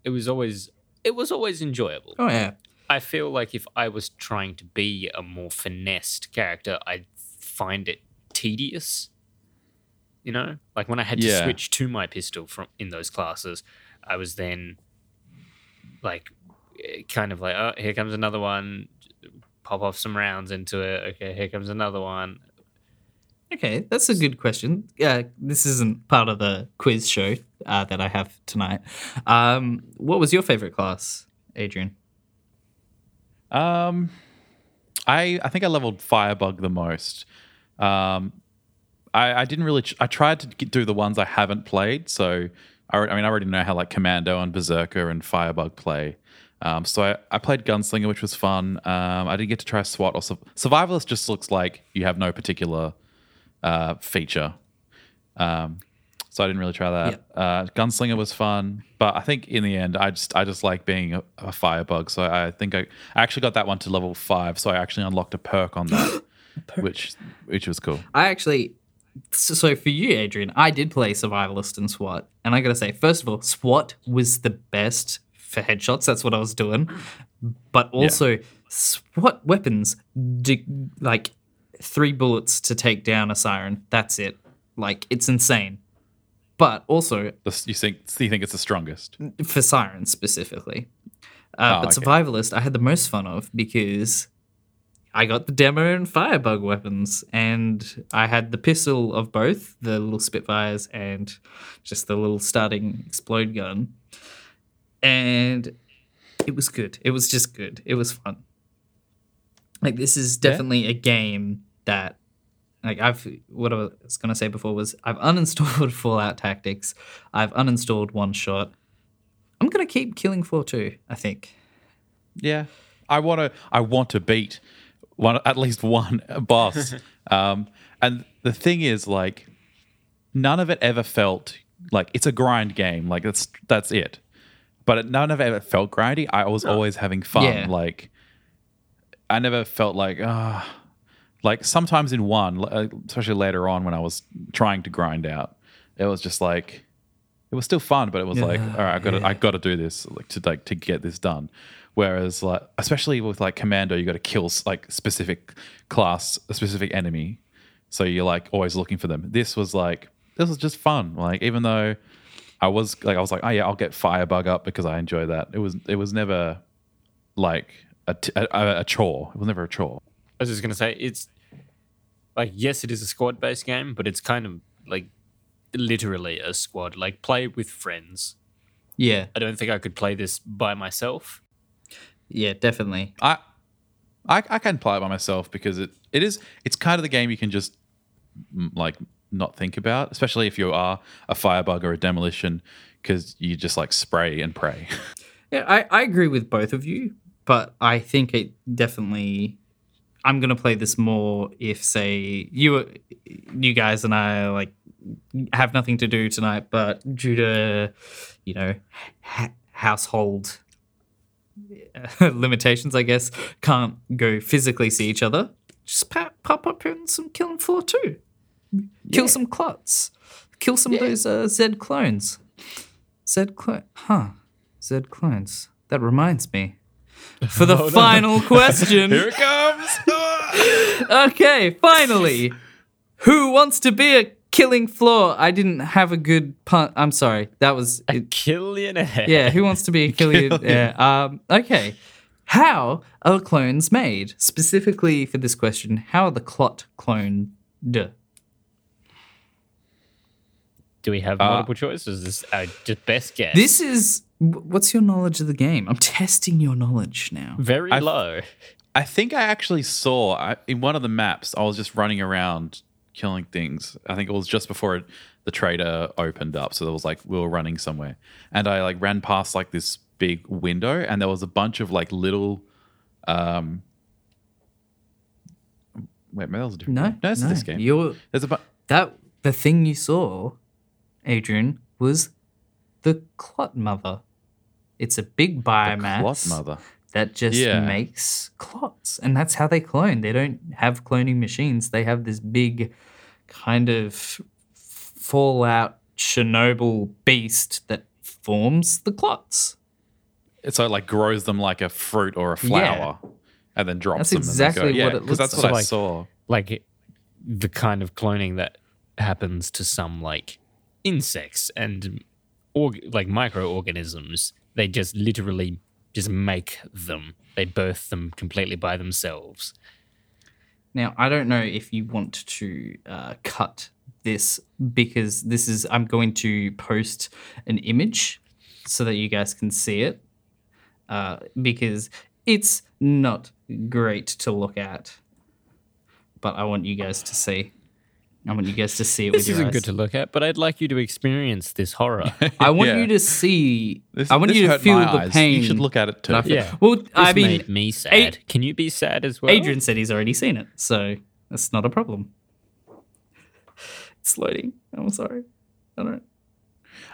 it was always it was always enjoyable. Oh yeah. I feel like if I was trying to be a more finessed character, I'd find it tedious. You know? Like when I had yeah. to switch to my pistol from in those classes, I was then like kind of like, oh, here comes another one. Pop off some rounds into it. Okay, here comes another one. Okay, that's a good question. Yeah, this isn't part of the quiz show uh, that I have tonight. Um, what was your favorite class, Adrian? Um, I I think I leveled Firebug the most. Um, I, I didn't really. Ch- I tried to do the ones I haven't played. So I, I mean, I already know how like Commando and Berserker and Firebug play. Um, so I, I played Gunslinger, which was fun. Um, I didn't get to try SWAT or su- Survivalist. Just looks like you have no particular uh, feature, um, so I didn't really try that. Yep. Uh, Gunslinger was fun, but I think in the end, I just I just like being a, a Firebug. So I think I, I actually got that one to level five. So I actually unlocked a perk on that, perk. which which was cool. I actually so for you, Adrian, I did play Survivalist and SWAT, and I gotta say, first of all, SWAT was the best. For headshots, that's what I was doing, but also yeah. SWAT weapons, do, like three bullets to take down a siren. That's it. Like it's insane. But also, you think you think it's the strongest for sirens specifically. Uh, oh, but okay. Survivalist, I had the most fun of because I got the demo and Firebug weapons, and I had the pistol of both the little Spitfires and just the little starting explode gun. And it was good. It was just good. It was fun. Like this is definitely yeah. a game that, like I've what I was gonna say before was I've uninstalled Fallout Tactics. I've uninstalled One Shot. I'm gonna keep Killing Floor two. I think. Yeah, I want to. I want to beat one at least one boss. um, and the thing is, like, none of it ever felt like it's a grind game. Like that's that's it. But none of it ever felt grindy. I was no. always having fun. Yeah. Like, I never felt like, ah, uh, like sometimes in one, especially later on when I was trying to grind out, it was just like, it was still fun, but it was yeah. like, all right, I got to, yeah. I got to do this, like to like to get this done. Whereas, like, especially with like Commando, you got to kill like specific class, a specific enemy, so you're like always looking for them. This was like, this was just fun. Like, even though. I was like, I was like, oh yeah, I'll get Firebug up because I enjoy that. It was, it was never like a, t- a, a chore. It was never a chore. I was just gonna say, it's like, yes, it is a squad-based game, but it's kind of like literally a squad. Like play with friends. Yeah, I don't think I could play this by myself. Yeah, definitely. I, I, I can play it by myself because it, it is, it's kind of the game you can just like. Not think about, especially if you are a Firebug or a Demolition, because you just like spray and pray. Yeah, I, I agree with both of you, but I think it definitely... I'm going to play this more if, say, you you guys and I like have nothing to do tonight, but due to, you know, ha- household limitations, I guess, can't go physically see each other, just pop, pop up in some Killing Floor two. Kill yeah. some clots. Kill some yeah. of those uh, Z clones. Z clones. Huh. Z clones. That reminds me. For the oh, final no. question. Here it comes. Okay, finally. Who wants to be a Killing Floor? I didn't have a good pun. I'm sorry. That was... A Killionaire. Yeah, who wants to be a Killionaire? Um, okay. How are clones made? Specifically for this question, how are the clot cloned? Do we have multiple uh, choices? Is this our just best guess? This is... What's your knowledge of the game? I'm testing your knowledge now. Very I, low. I think I actually saw I, in one of the maps, I was just running around killing things. I think it was just before it, the trader opened up. So there was like, we were running somewhere. And I like ran past like this big window and there was a bunch of like little. Um, wait, maybe that was a different no, game. No, it's no, this game. You're, There's a bu- that, the thing you saw, Adrian, was the clot mother. It's a big biomass that just yeah. makes clots. And that's how they clone. They don't have cloning machines. They have this big kind of Fallout Chernobyl beast that forms the clots. It so it like grows them like a fruit or a flower yeah. and then drops that's them. That's exactly and go, what yeah, it looks that's like. That's what I saw. Like the kind of cloning that happens to some like insects and org- like microorganisms. They just literally just make them. They birth them completely by themselves. Now, I don't know if you want to uh, cut this because this is, I'm going to post an image so that you guys can see it uh, because it's not great to look at, but I want you guys to see. I want you guys to see it with your eyes. This isn't good to look at, but I'd like you to experience this horror. I want yeah. you to see. This, I want you to feel the eyes. pain. You should look at it too. Yeah. Well, this I mean, made me sad. A- Can you be sad as well? Adrian said he's already seen it, so that's not a problem. It's loading. I'm sorry. I don't.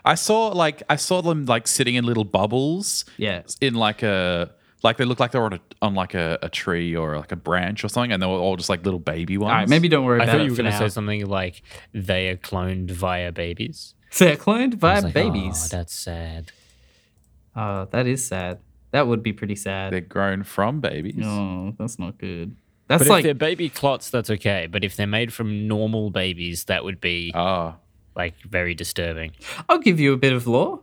I saw like I saw them like sitting in little bubbles. Yeah. In like a. Like they look like they're on, a, on like a, a tree or like a branch or something, and they were all just like little baby ones. All right, maybe don't worry about it. I thought you were going to say something like they are cloned via babies. They're cloned via like, babies. Oh, that's sad. Oh, that is sad. That would be pretty sad. They're grown from babies. No, that's not good. That's but like if they're baby clots, that's okay. But if they're made from normal babies, that would be oh. like very disturbing. I'll give you a bit of lore.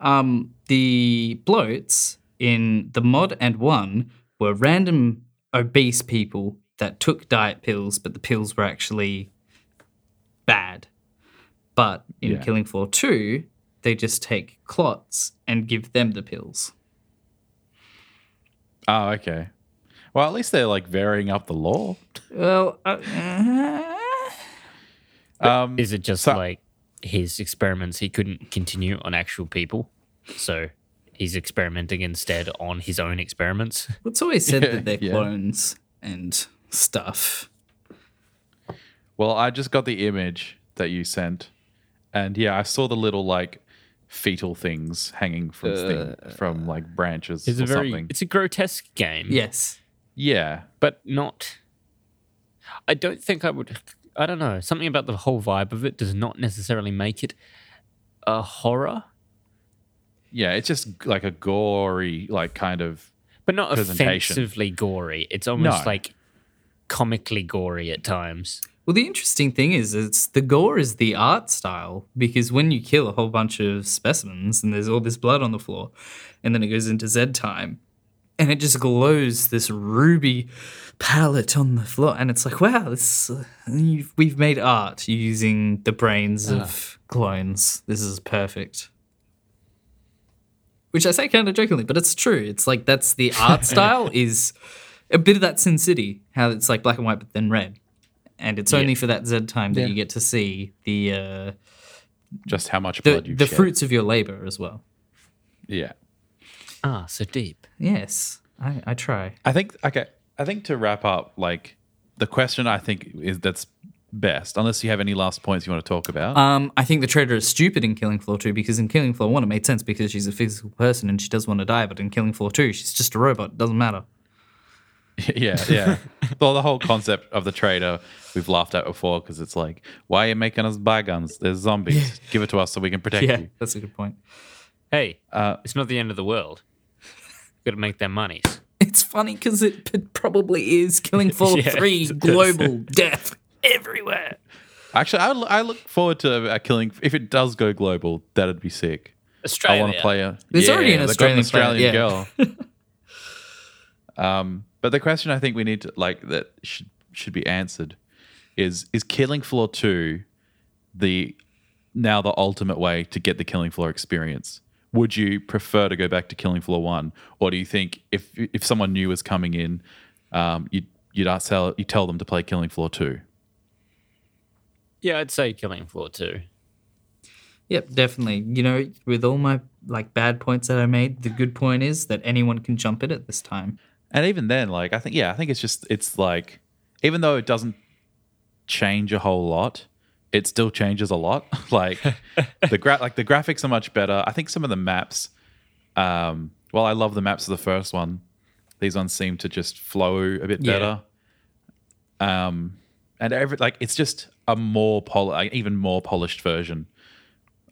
Um, the bloats. In the mod and one were random obese people that took diet pills, but the pills were actually bad. But in yeah. Killing Floor two, they just take clots and give them the pills. Oh, okay. Well, at least they're like varying up the law. Well, uh, um, is it just so- like his experiments? He couldn't continue on actual people, so. He's experimenting instead on his own experiments. Well, it's always said yeah, that they're yeah. clones and stuff. Well, I just got the image that you sent. And, yeah, I saw the little, like, fetal things hanging from, uh, thing, from like, branches it's or a very, something. It's a grotesque game. Yes. Yeah. But not... I don't think I would... I don't know. Something about the whole vibe of it does not necessarily make it a horror. Yeah, it's just like a gory, like kind of but not offensively gory. It's almost no. like comically gory at times. Well, the interesting thing is, it's the gore is the art style because when you kill a whole bunch of specimens and there's all this blood on the floor, and then it goes into Z time, and it just glows this ruby palette on the floor, and it's like, wow, this uh, you've, we've made art using the brains ah. of clones. This is perfect. Which I say kind of jokingly, but it's true. It's like that's the art style is a bit of that Sin City, how it's like black and white but then red. And it's only yeah. for that Z time that yeah. you get to see the... Uh, Just how much the, blood you The shed. Fruits of your labor as well. Yeah. Ah, so deep. Yes, I, I try. I think, okay, I think to wrap up, like, the question I think is that's best, unless you have any last points you want to talk about. Um, I think the traitor is stupid in Killing Floor two, because in Killing Floor one it made sense because she's a physical person and she does want to die, but in Killing Floor two she's just a robot. It doesn't matter. Yeah, yeah. Well, the whole concept of the traitor we've laughed at before, because it's like, why are you making us buy guns? There's zombies. Yeah. Give it to us so we can protect yeah, you. Yeah, that's a good point. Hey, uh, it's not the end of the world. Got to make their monies. It's funny because it probably is. Killing Floor yeah, three, global death everywhere. Actually, I, I look forward to uh, Killing. If it does go global, that'd be sick. Australia. I want to play a. There's yeah, already an Australian, an Australian player, yeah. girl. um. But the question I think we need to, like, that should should be answered is, is Killing Floor two the now the ultimate way to get the Killing Floor experience? Would you prefer to go back to Killing Floor one, or do you think if if someone new was coming in, um, you'd you'd ask, you tell them to play Killing Floor two? Yeah, I'd say Killing Floor two. Yep, definitely. You know, with all my like bad points that I made, the good point is that anyone can jump in at this time. And even then, like, I think, yeah, I think it's just, it's like, even though it doesn't change a whole lot, it still changes a lot. Like, the gra- like the graphics are much better. I think some of the maps, um, well, I love the maps of the first one. These ones seem to just flow a bit better. Yeah. Um, and every, like, it's just a more, pol- like, even more polished version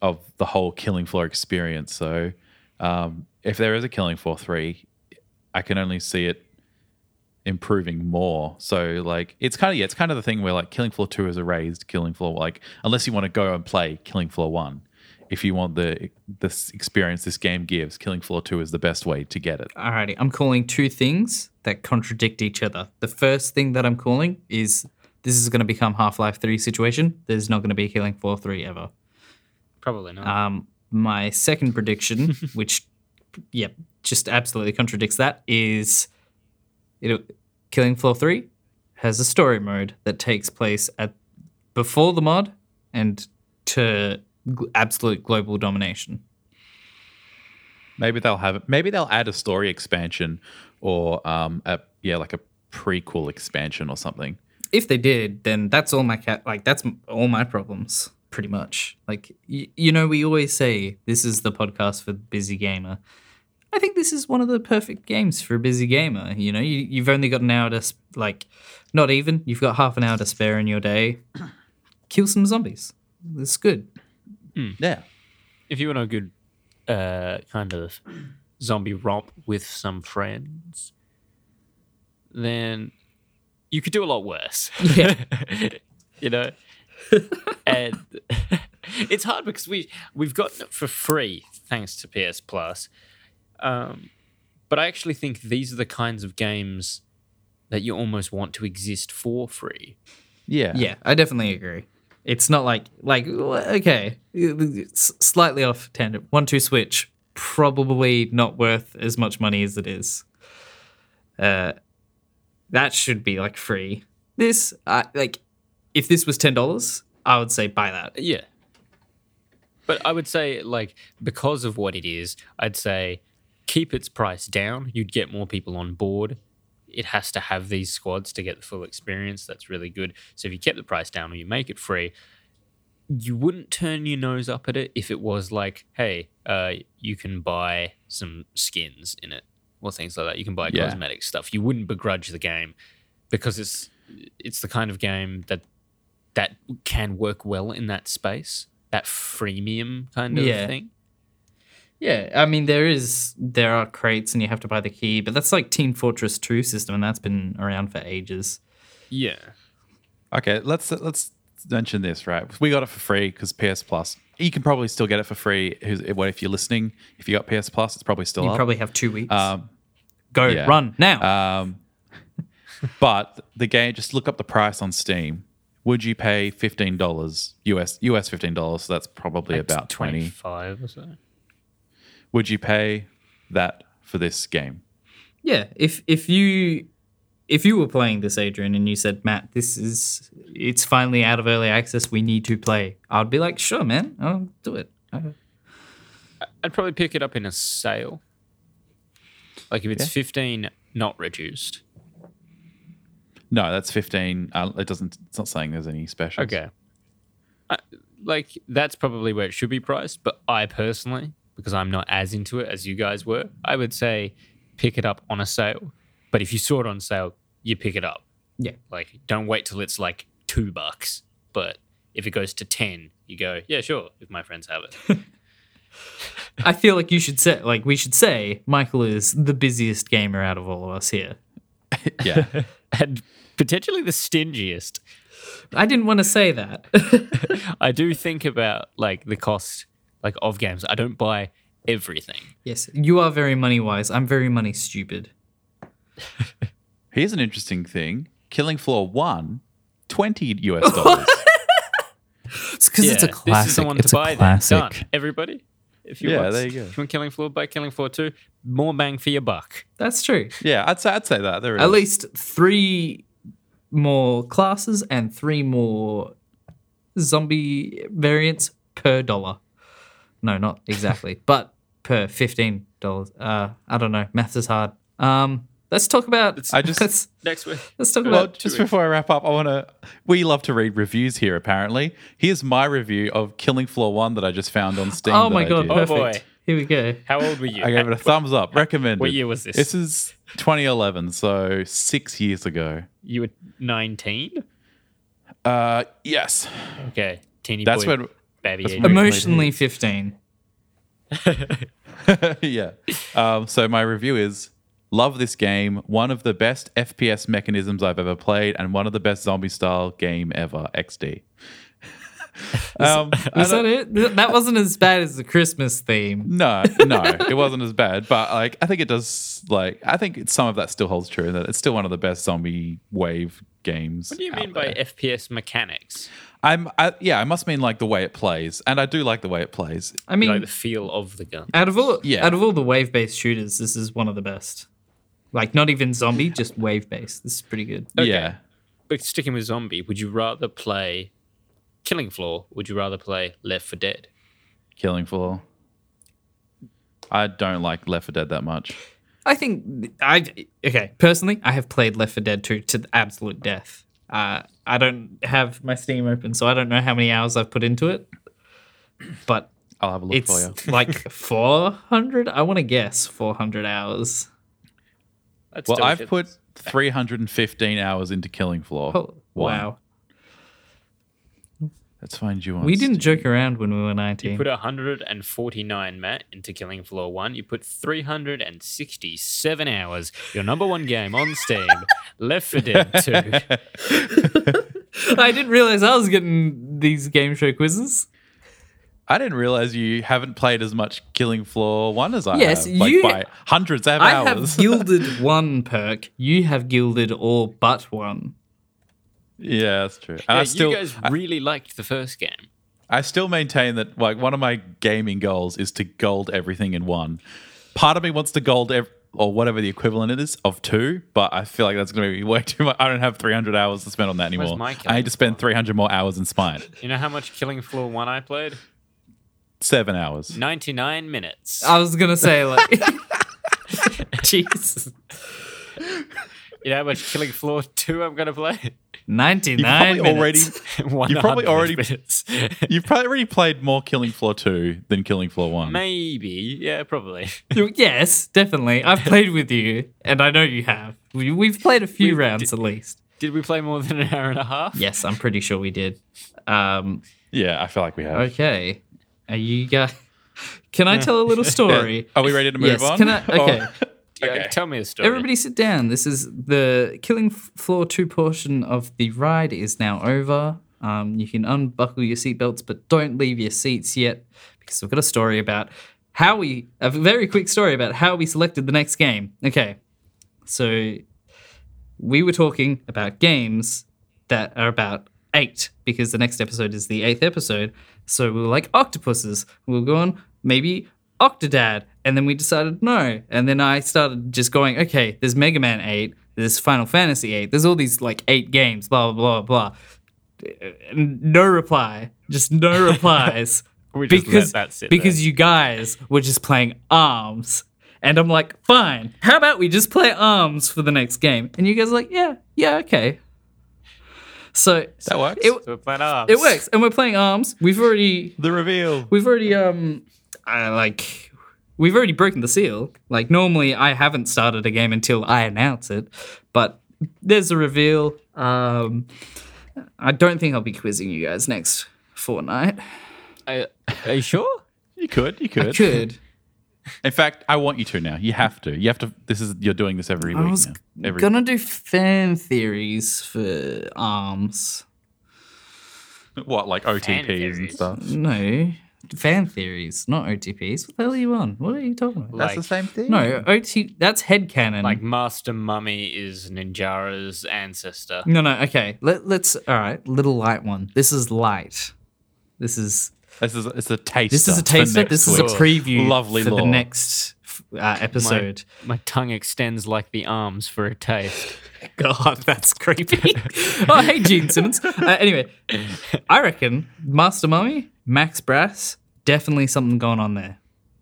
of the whole Killing Floor experience. So, um, if there is a Killing Floor three, I can only see it improving more. So, like, it's kind of yeah, it's kind of the thing where, like, Killing Floor two is erased. Killing Floor, like, unless you want to go and play Killing Floor one, if you want the this experience this game gives, Killing Floor two is the best way to get it. Alrighty, I'm calling two things that contradict each other. The first thing that I'm calling is this is going to become Half-Life three situation. There's not going to be Killing Floor three ever. Probably not. Um, my second prediction, which, yep. Yeah, just absolutely contradicts that, is it, Killing Floor three has a story mode that takes place at before the mod and to gl- absolute global domination. Maybe they'll have it. Maybe they'll add a story expansion or um, a, yeah, like a prequel expansion or something. If they did, then that's all my cat. Like that's all my problems, pretty much. Like y- you know, we always say this is the podcast for the busy gamer. I think this is one of the perfect games for a busy gamer. You know, you, you've only got an hour to, like, not even, you've got half an hour to spare in your day. Kill some zombies. It's good. Mm. Yeah. If you want a good uh, kind of zombie romp with some friends, then you could do a lot worse. Yeah. You know? And it's hard because we, we've gotten it for free thanks to P S Plus. Um, but I actually think these are the kinds of games that you almost want to exist for free. Yeah. Yeah, I definitely agree. It's not like, like okay, it's slightly off tangent. one two Switch, probably not worth as much money as it is. Uh, that should be, like, free. This, uh, like, if this was ten dollars, I would say buy that. Yeah. But I would say, like, because of what it is, I'd say... keep its price down. You'd get more people on board. It has to have these squads to get the full experience. That's really good. So if you kept the price down or you make it free, you wouldn't turn your nose up at it if it was like, hey, uh, you can buy some skins in it or things like that. You can buy yeah. cosmetic stuff. You wouldn't begrudge the game because it's it's the kind of game that that can work well in that space, that freemium kind of yeah. thing. Yeah, I mean, there is there are crates and you have to buy the key, but that's like Team Fortress two system, and that's been around for ages. Yeah. Okay, let's let's mention this, right? We got it for free because P S Plus. You can probably still get it for free. What if you're listening? If you got P S Plus, it's probably still you up. You probably have two weeks. Um, Go, yeah. run, now. Um, but the game, just look up the price on Steam. Would you pay fifteen dollars, U S U S fifteen dollars, so that's probably that's about twenty five or so. Would you pay that for this game? Yeah, if if you if you were playing this, Adrian, and you said, Matt, this is it's finally out of early access, we need to play, I'd be like, sure, man, I'll do it. Okay. I'd probably pick it up in a sale. Like if it's yeah. fifteen not reduced. No, that's fifteen. Uh, it doesn't. It's not saying there's any specials. Okay. I, like that's probably where it should be priced. But I personally, because I'm not as into it as you guys were, I would say pick it up on a sale. But if you saw it on sale, you pick it up. Yeah. Like don't wait till it's like two bucks. But if it goes to ten, you go, yeah, sure, if my friends have it. I feel like you should say, like we should say, Michael is the busiest gamer out of all of us here. Yeah. And potentially the stingiest. I didn't want to say that. I do think about like the cost like of games. I don't buy everything. Yes, you are very money wise. I'm very money stupid. Here's an interesting thing. Killing Floor one, twenty U S dollars. It's because yeah, it's a classic. This is the one to buy. Classic. Done. Everybody. If you yeah, want, there you go. If you want Killing Floor, buy Killing Floor two. More bang for your buck. That's true. Yeah, I'd say I'd say that. There it At is. least three more classes and three more zombie variants per dollar. No, not exactly, but per fifteen dollars. Uh, I don't know. Maths is hard. Um, let's talk about. It's, I just let's, next week. Let's talk well, about. Just before I wrap up, I want to. We love to read reviews here. Apparently, here's my review of Killing Floor One that I just found on Steam. Oh my god! Perfect. Oh boy. Here we go. How old were you? I gave it a thumbs up. Recommended. What year was this? This is twenty eleven, so six years ago. You were nineteen? Uh, yes. Okay. Teeny that's boy. When, baby that's when emotionally fifteen. Yeah. Um, so my review is, love this game. One of the best F P S mechanisms I've ever played and one of the best zombie-style game ever. X D. Um, was that it? That wasn't as bad as the Christmas theme. No, no, it wasn't as bad. But like, I think it does. Like, I think it, some of that still holds true. That it's still one of the best zombie wave games. What do you mean there. by F P S mechanics? I'm, I, yeah, I must mean like the way it plays, and I do like the way it plays. I mean, you know, the feel of the gun. Out of all, yeah. out of all the wave-based shooters, this is one of the best. Like, not even zombie, just wave-based. This is pretty good. Okay. Yeah, but sticking with zombie, would you rather play Killing Floor, would you rather play Left four Dead? Killing Floor. I don't like Left four Dead that much. I think, I okay, personally, I have played Left four Dead two to the absolute death. Uh, I don't have my Steam open, so I don't know how many hours I've put into it. But I'll have a look for you. It's like four hundred? I want to guess four hundred hours. That's well, I've put three hundred fifteen hours into Killing Floor. Oh, wow. Let's find you on We didn't Steam. Joke around when we were nineteen. You put one hundred forty-nine, Matt, into Killing Floor one. You put three hundred sixty-seven hours. Your number one game on Steam, Left four Dead two. I didn't realize I was getting these game show quizzes. I didn't realize you haven't played as much Killing Floor one as I yes, have. Yes, like you... by hundreds of I hours. I have gilded one perk. You have gilded all but one. Yeah, that's true. Yeah, I still, you guys really I, liked the first game. I still maintain that like one of my gaming goals is to gold everything in one. Part of me wants to gold ev- or whatever the equivalent it is of two, but I feel like that's going to be way too much. I don't have three hundred hours to spend on that anymore. I need to spend three hundred more hours in Spine. You know how much Killing Floor one I played? Seven hours. ninety-nine minutes. I was going to say like... Jesus. You know how much Killing Floor two I'm going to play? ninety-nine minutes. Already, you've probably already minutes. You've probably already played more Killing Floor two than Killing Floor one. Maybe. Yeah, probably. Yes, definitely. I've played with you, and I know you have. We, we've played a few we, rounds did, at least. Did we play more than an hour and a half? Yes, I'm pretty sure we did. Um, yeah, I feel like we have. Okay. Are you guys... Can I tell a little story? Are we ready to move yes, on? Can I... Okay. Or... Yeah, okay. Tell me a story. Everybody sit down. This is the Killing Floor two portion of the ride is now over. Um, you can unbuckle your seatbelts, but don't leave your seats yet because we've got a story about how we, a very quick story about how we selected the next game. Okay, so we were talking about games that are about eight because the next episode is the eighth episode. So we were like octopuses. We'll go on maybe Octodad. And then we decided no. And then I started just going, okay, there's Mega Man eight, there's Final Fantasy eight, there's all these like eight games, blah, blah, blah, blah. No reply. Just no replies. we just because, let that sit Because there. You guys were just playing ARMS. And I'm like, fine, how about we just play ARMS for the next game? And you guys are like, yeah, yeah, okay. So that works. It, so we're playing ARMS. It works, and we're playing ARMS. We've already the reveal. We've already um, I, like, we've already broken the seal. Like normally, I haven't started a game until I announce it, but there's a reveal. Um, I don't think I'll be quizzing you guys next fortnight. I, are you sure? You could. You could. I could. In fact, I want you to now. You have to. You have to. This is you're doing this every I week was now. Every gonna week. Do fan theories for ARMS. What, like O T Ps and stuff? No, fan theories, not O T Ps. What the hell are you on? What are you talking about? Like, that's the same thing. No, O T. That's headcanon. Like Master Mummy is Ninjara's ancestor. No, no. Okay, Let, let's. All right, little light one. This is light. This is. This is it's a taste. This is a taste. This is a preview. Lovely for lore. The next uh, episode. My, my tongue extends like the arms for a taste. God, that's creepy. Oh, hey, Gene Simmons. Uh, anyway, I reckon Master Mummy, Max Brass, definitely something going on there.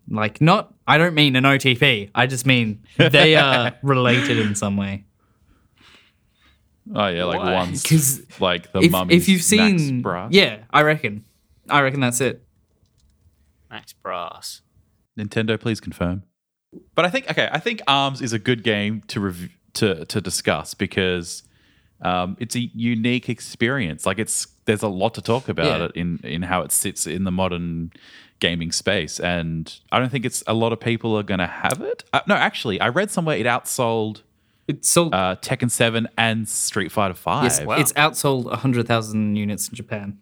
Like, not. I don't mean an O T P. I just mean they are related in some way. Oh yeah, like Why? Once. Because like the mummy. If you've seen, Max Brass. Yeah, I reckon. I reckon that's it. Max Brass. Nintendo, please confirm. But I think okay, I think ARMS is a good game to rev- to to discuss because um, it's a unique experience. Like it's there's a lot to talk about yeah. it in in how it sits in the modern gaming space, and I don't think it's a lot of people are going to have it. Uh, no, actually, I read somewhere it outsold. It sold uh, Tekken seven and Street Fighter five. Yes, wow. It's outsold a hundred thousand units in Japan.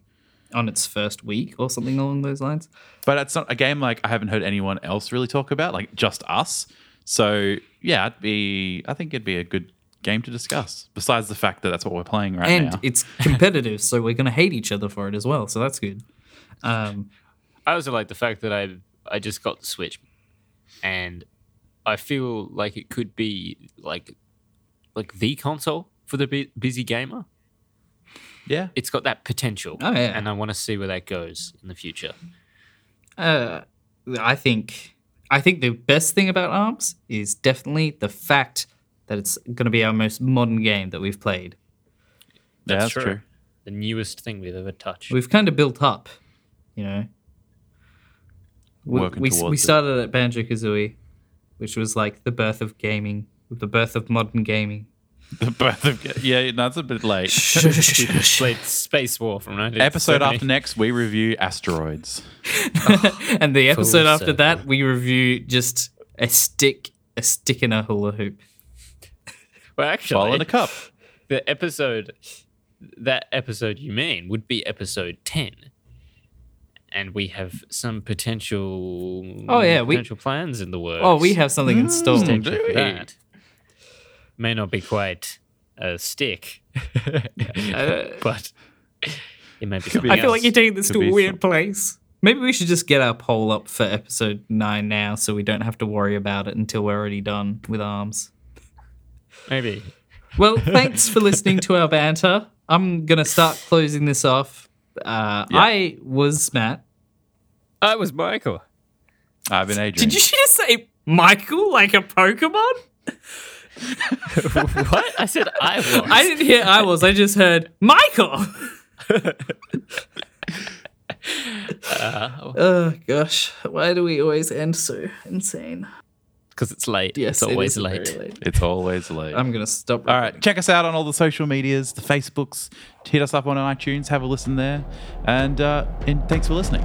On its first week or something along those lines. But it's not a game like I haven't heard anyone else really talk about, like just us. So, yeah, it'd be. I think it'd be a good game to discuss, besides the fact that that's what we're playing right and now. And it's competitive, so we're going to hate each other for it as well, so that's good. Um, I also like the fact that I I just got the Switch, and I feel like it could be like like the console for the bu- busy gamer. Yeah, it's got that potential, oh, yeah. and I want to see where that goes in the future. Uh, I think I think the best thing about ARMS is definitely the fact that it's going to be our most modern game that we've played. That's, yeah, that's true. true. The newest thing we've ever touched. We've kind of built up, you know. Working we we, we started at Banjo-Kazooie, which was like the birth of gaming, the birth of modern gaming. The birth of yeah, that's a bit late. Late Space War from nineteen seventy. Episode after next, we review asteroids, oh, and the episode after circle. That, we review just a stick, a stick in a hula hoop. Well, actually, ball in a cup. The episode, that episode you mean, would be episode ten, and we have some potential. Oh yeah, potential we, plans in the works. Oh, we have something mm, in store. Do we? That. May not be quite a stick, uh, but it may be something else. I feel like you're taking this to a weird place. Maybe we should just get our poll up for episode nine now so we don't have to worry about it until we're already done with ARMS. Maybe. Well, thanks for listening to our banter. I'm going to start closing this off. Uh, yeah. I was Matt. I was Michael. I've been Adrian. Did you just say Michael like a Pokemon? What? I said I was. I didn't hear I was. I just heard Michael. uh, oh, gosh. Why do we always end so insane? Because it's late. Yes, it's always it late. late. It's always late. I'm going to stop. All right. Check us out on all the social medias, the Facebooks. Hit us up on iTunes. Have a listen there. And, uh, and thanks for listening.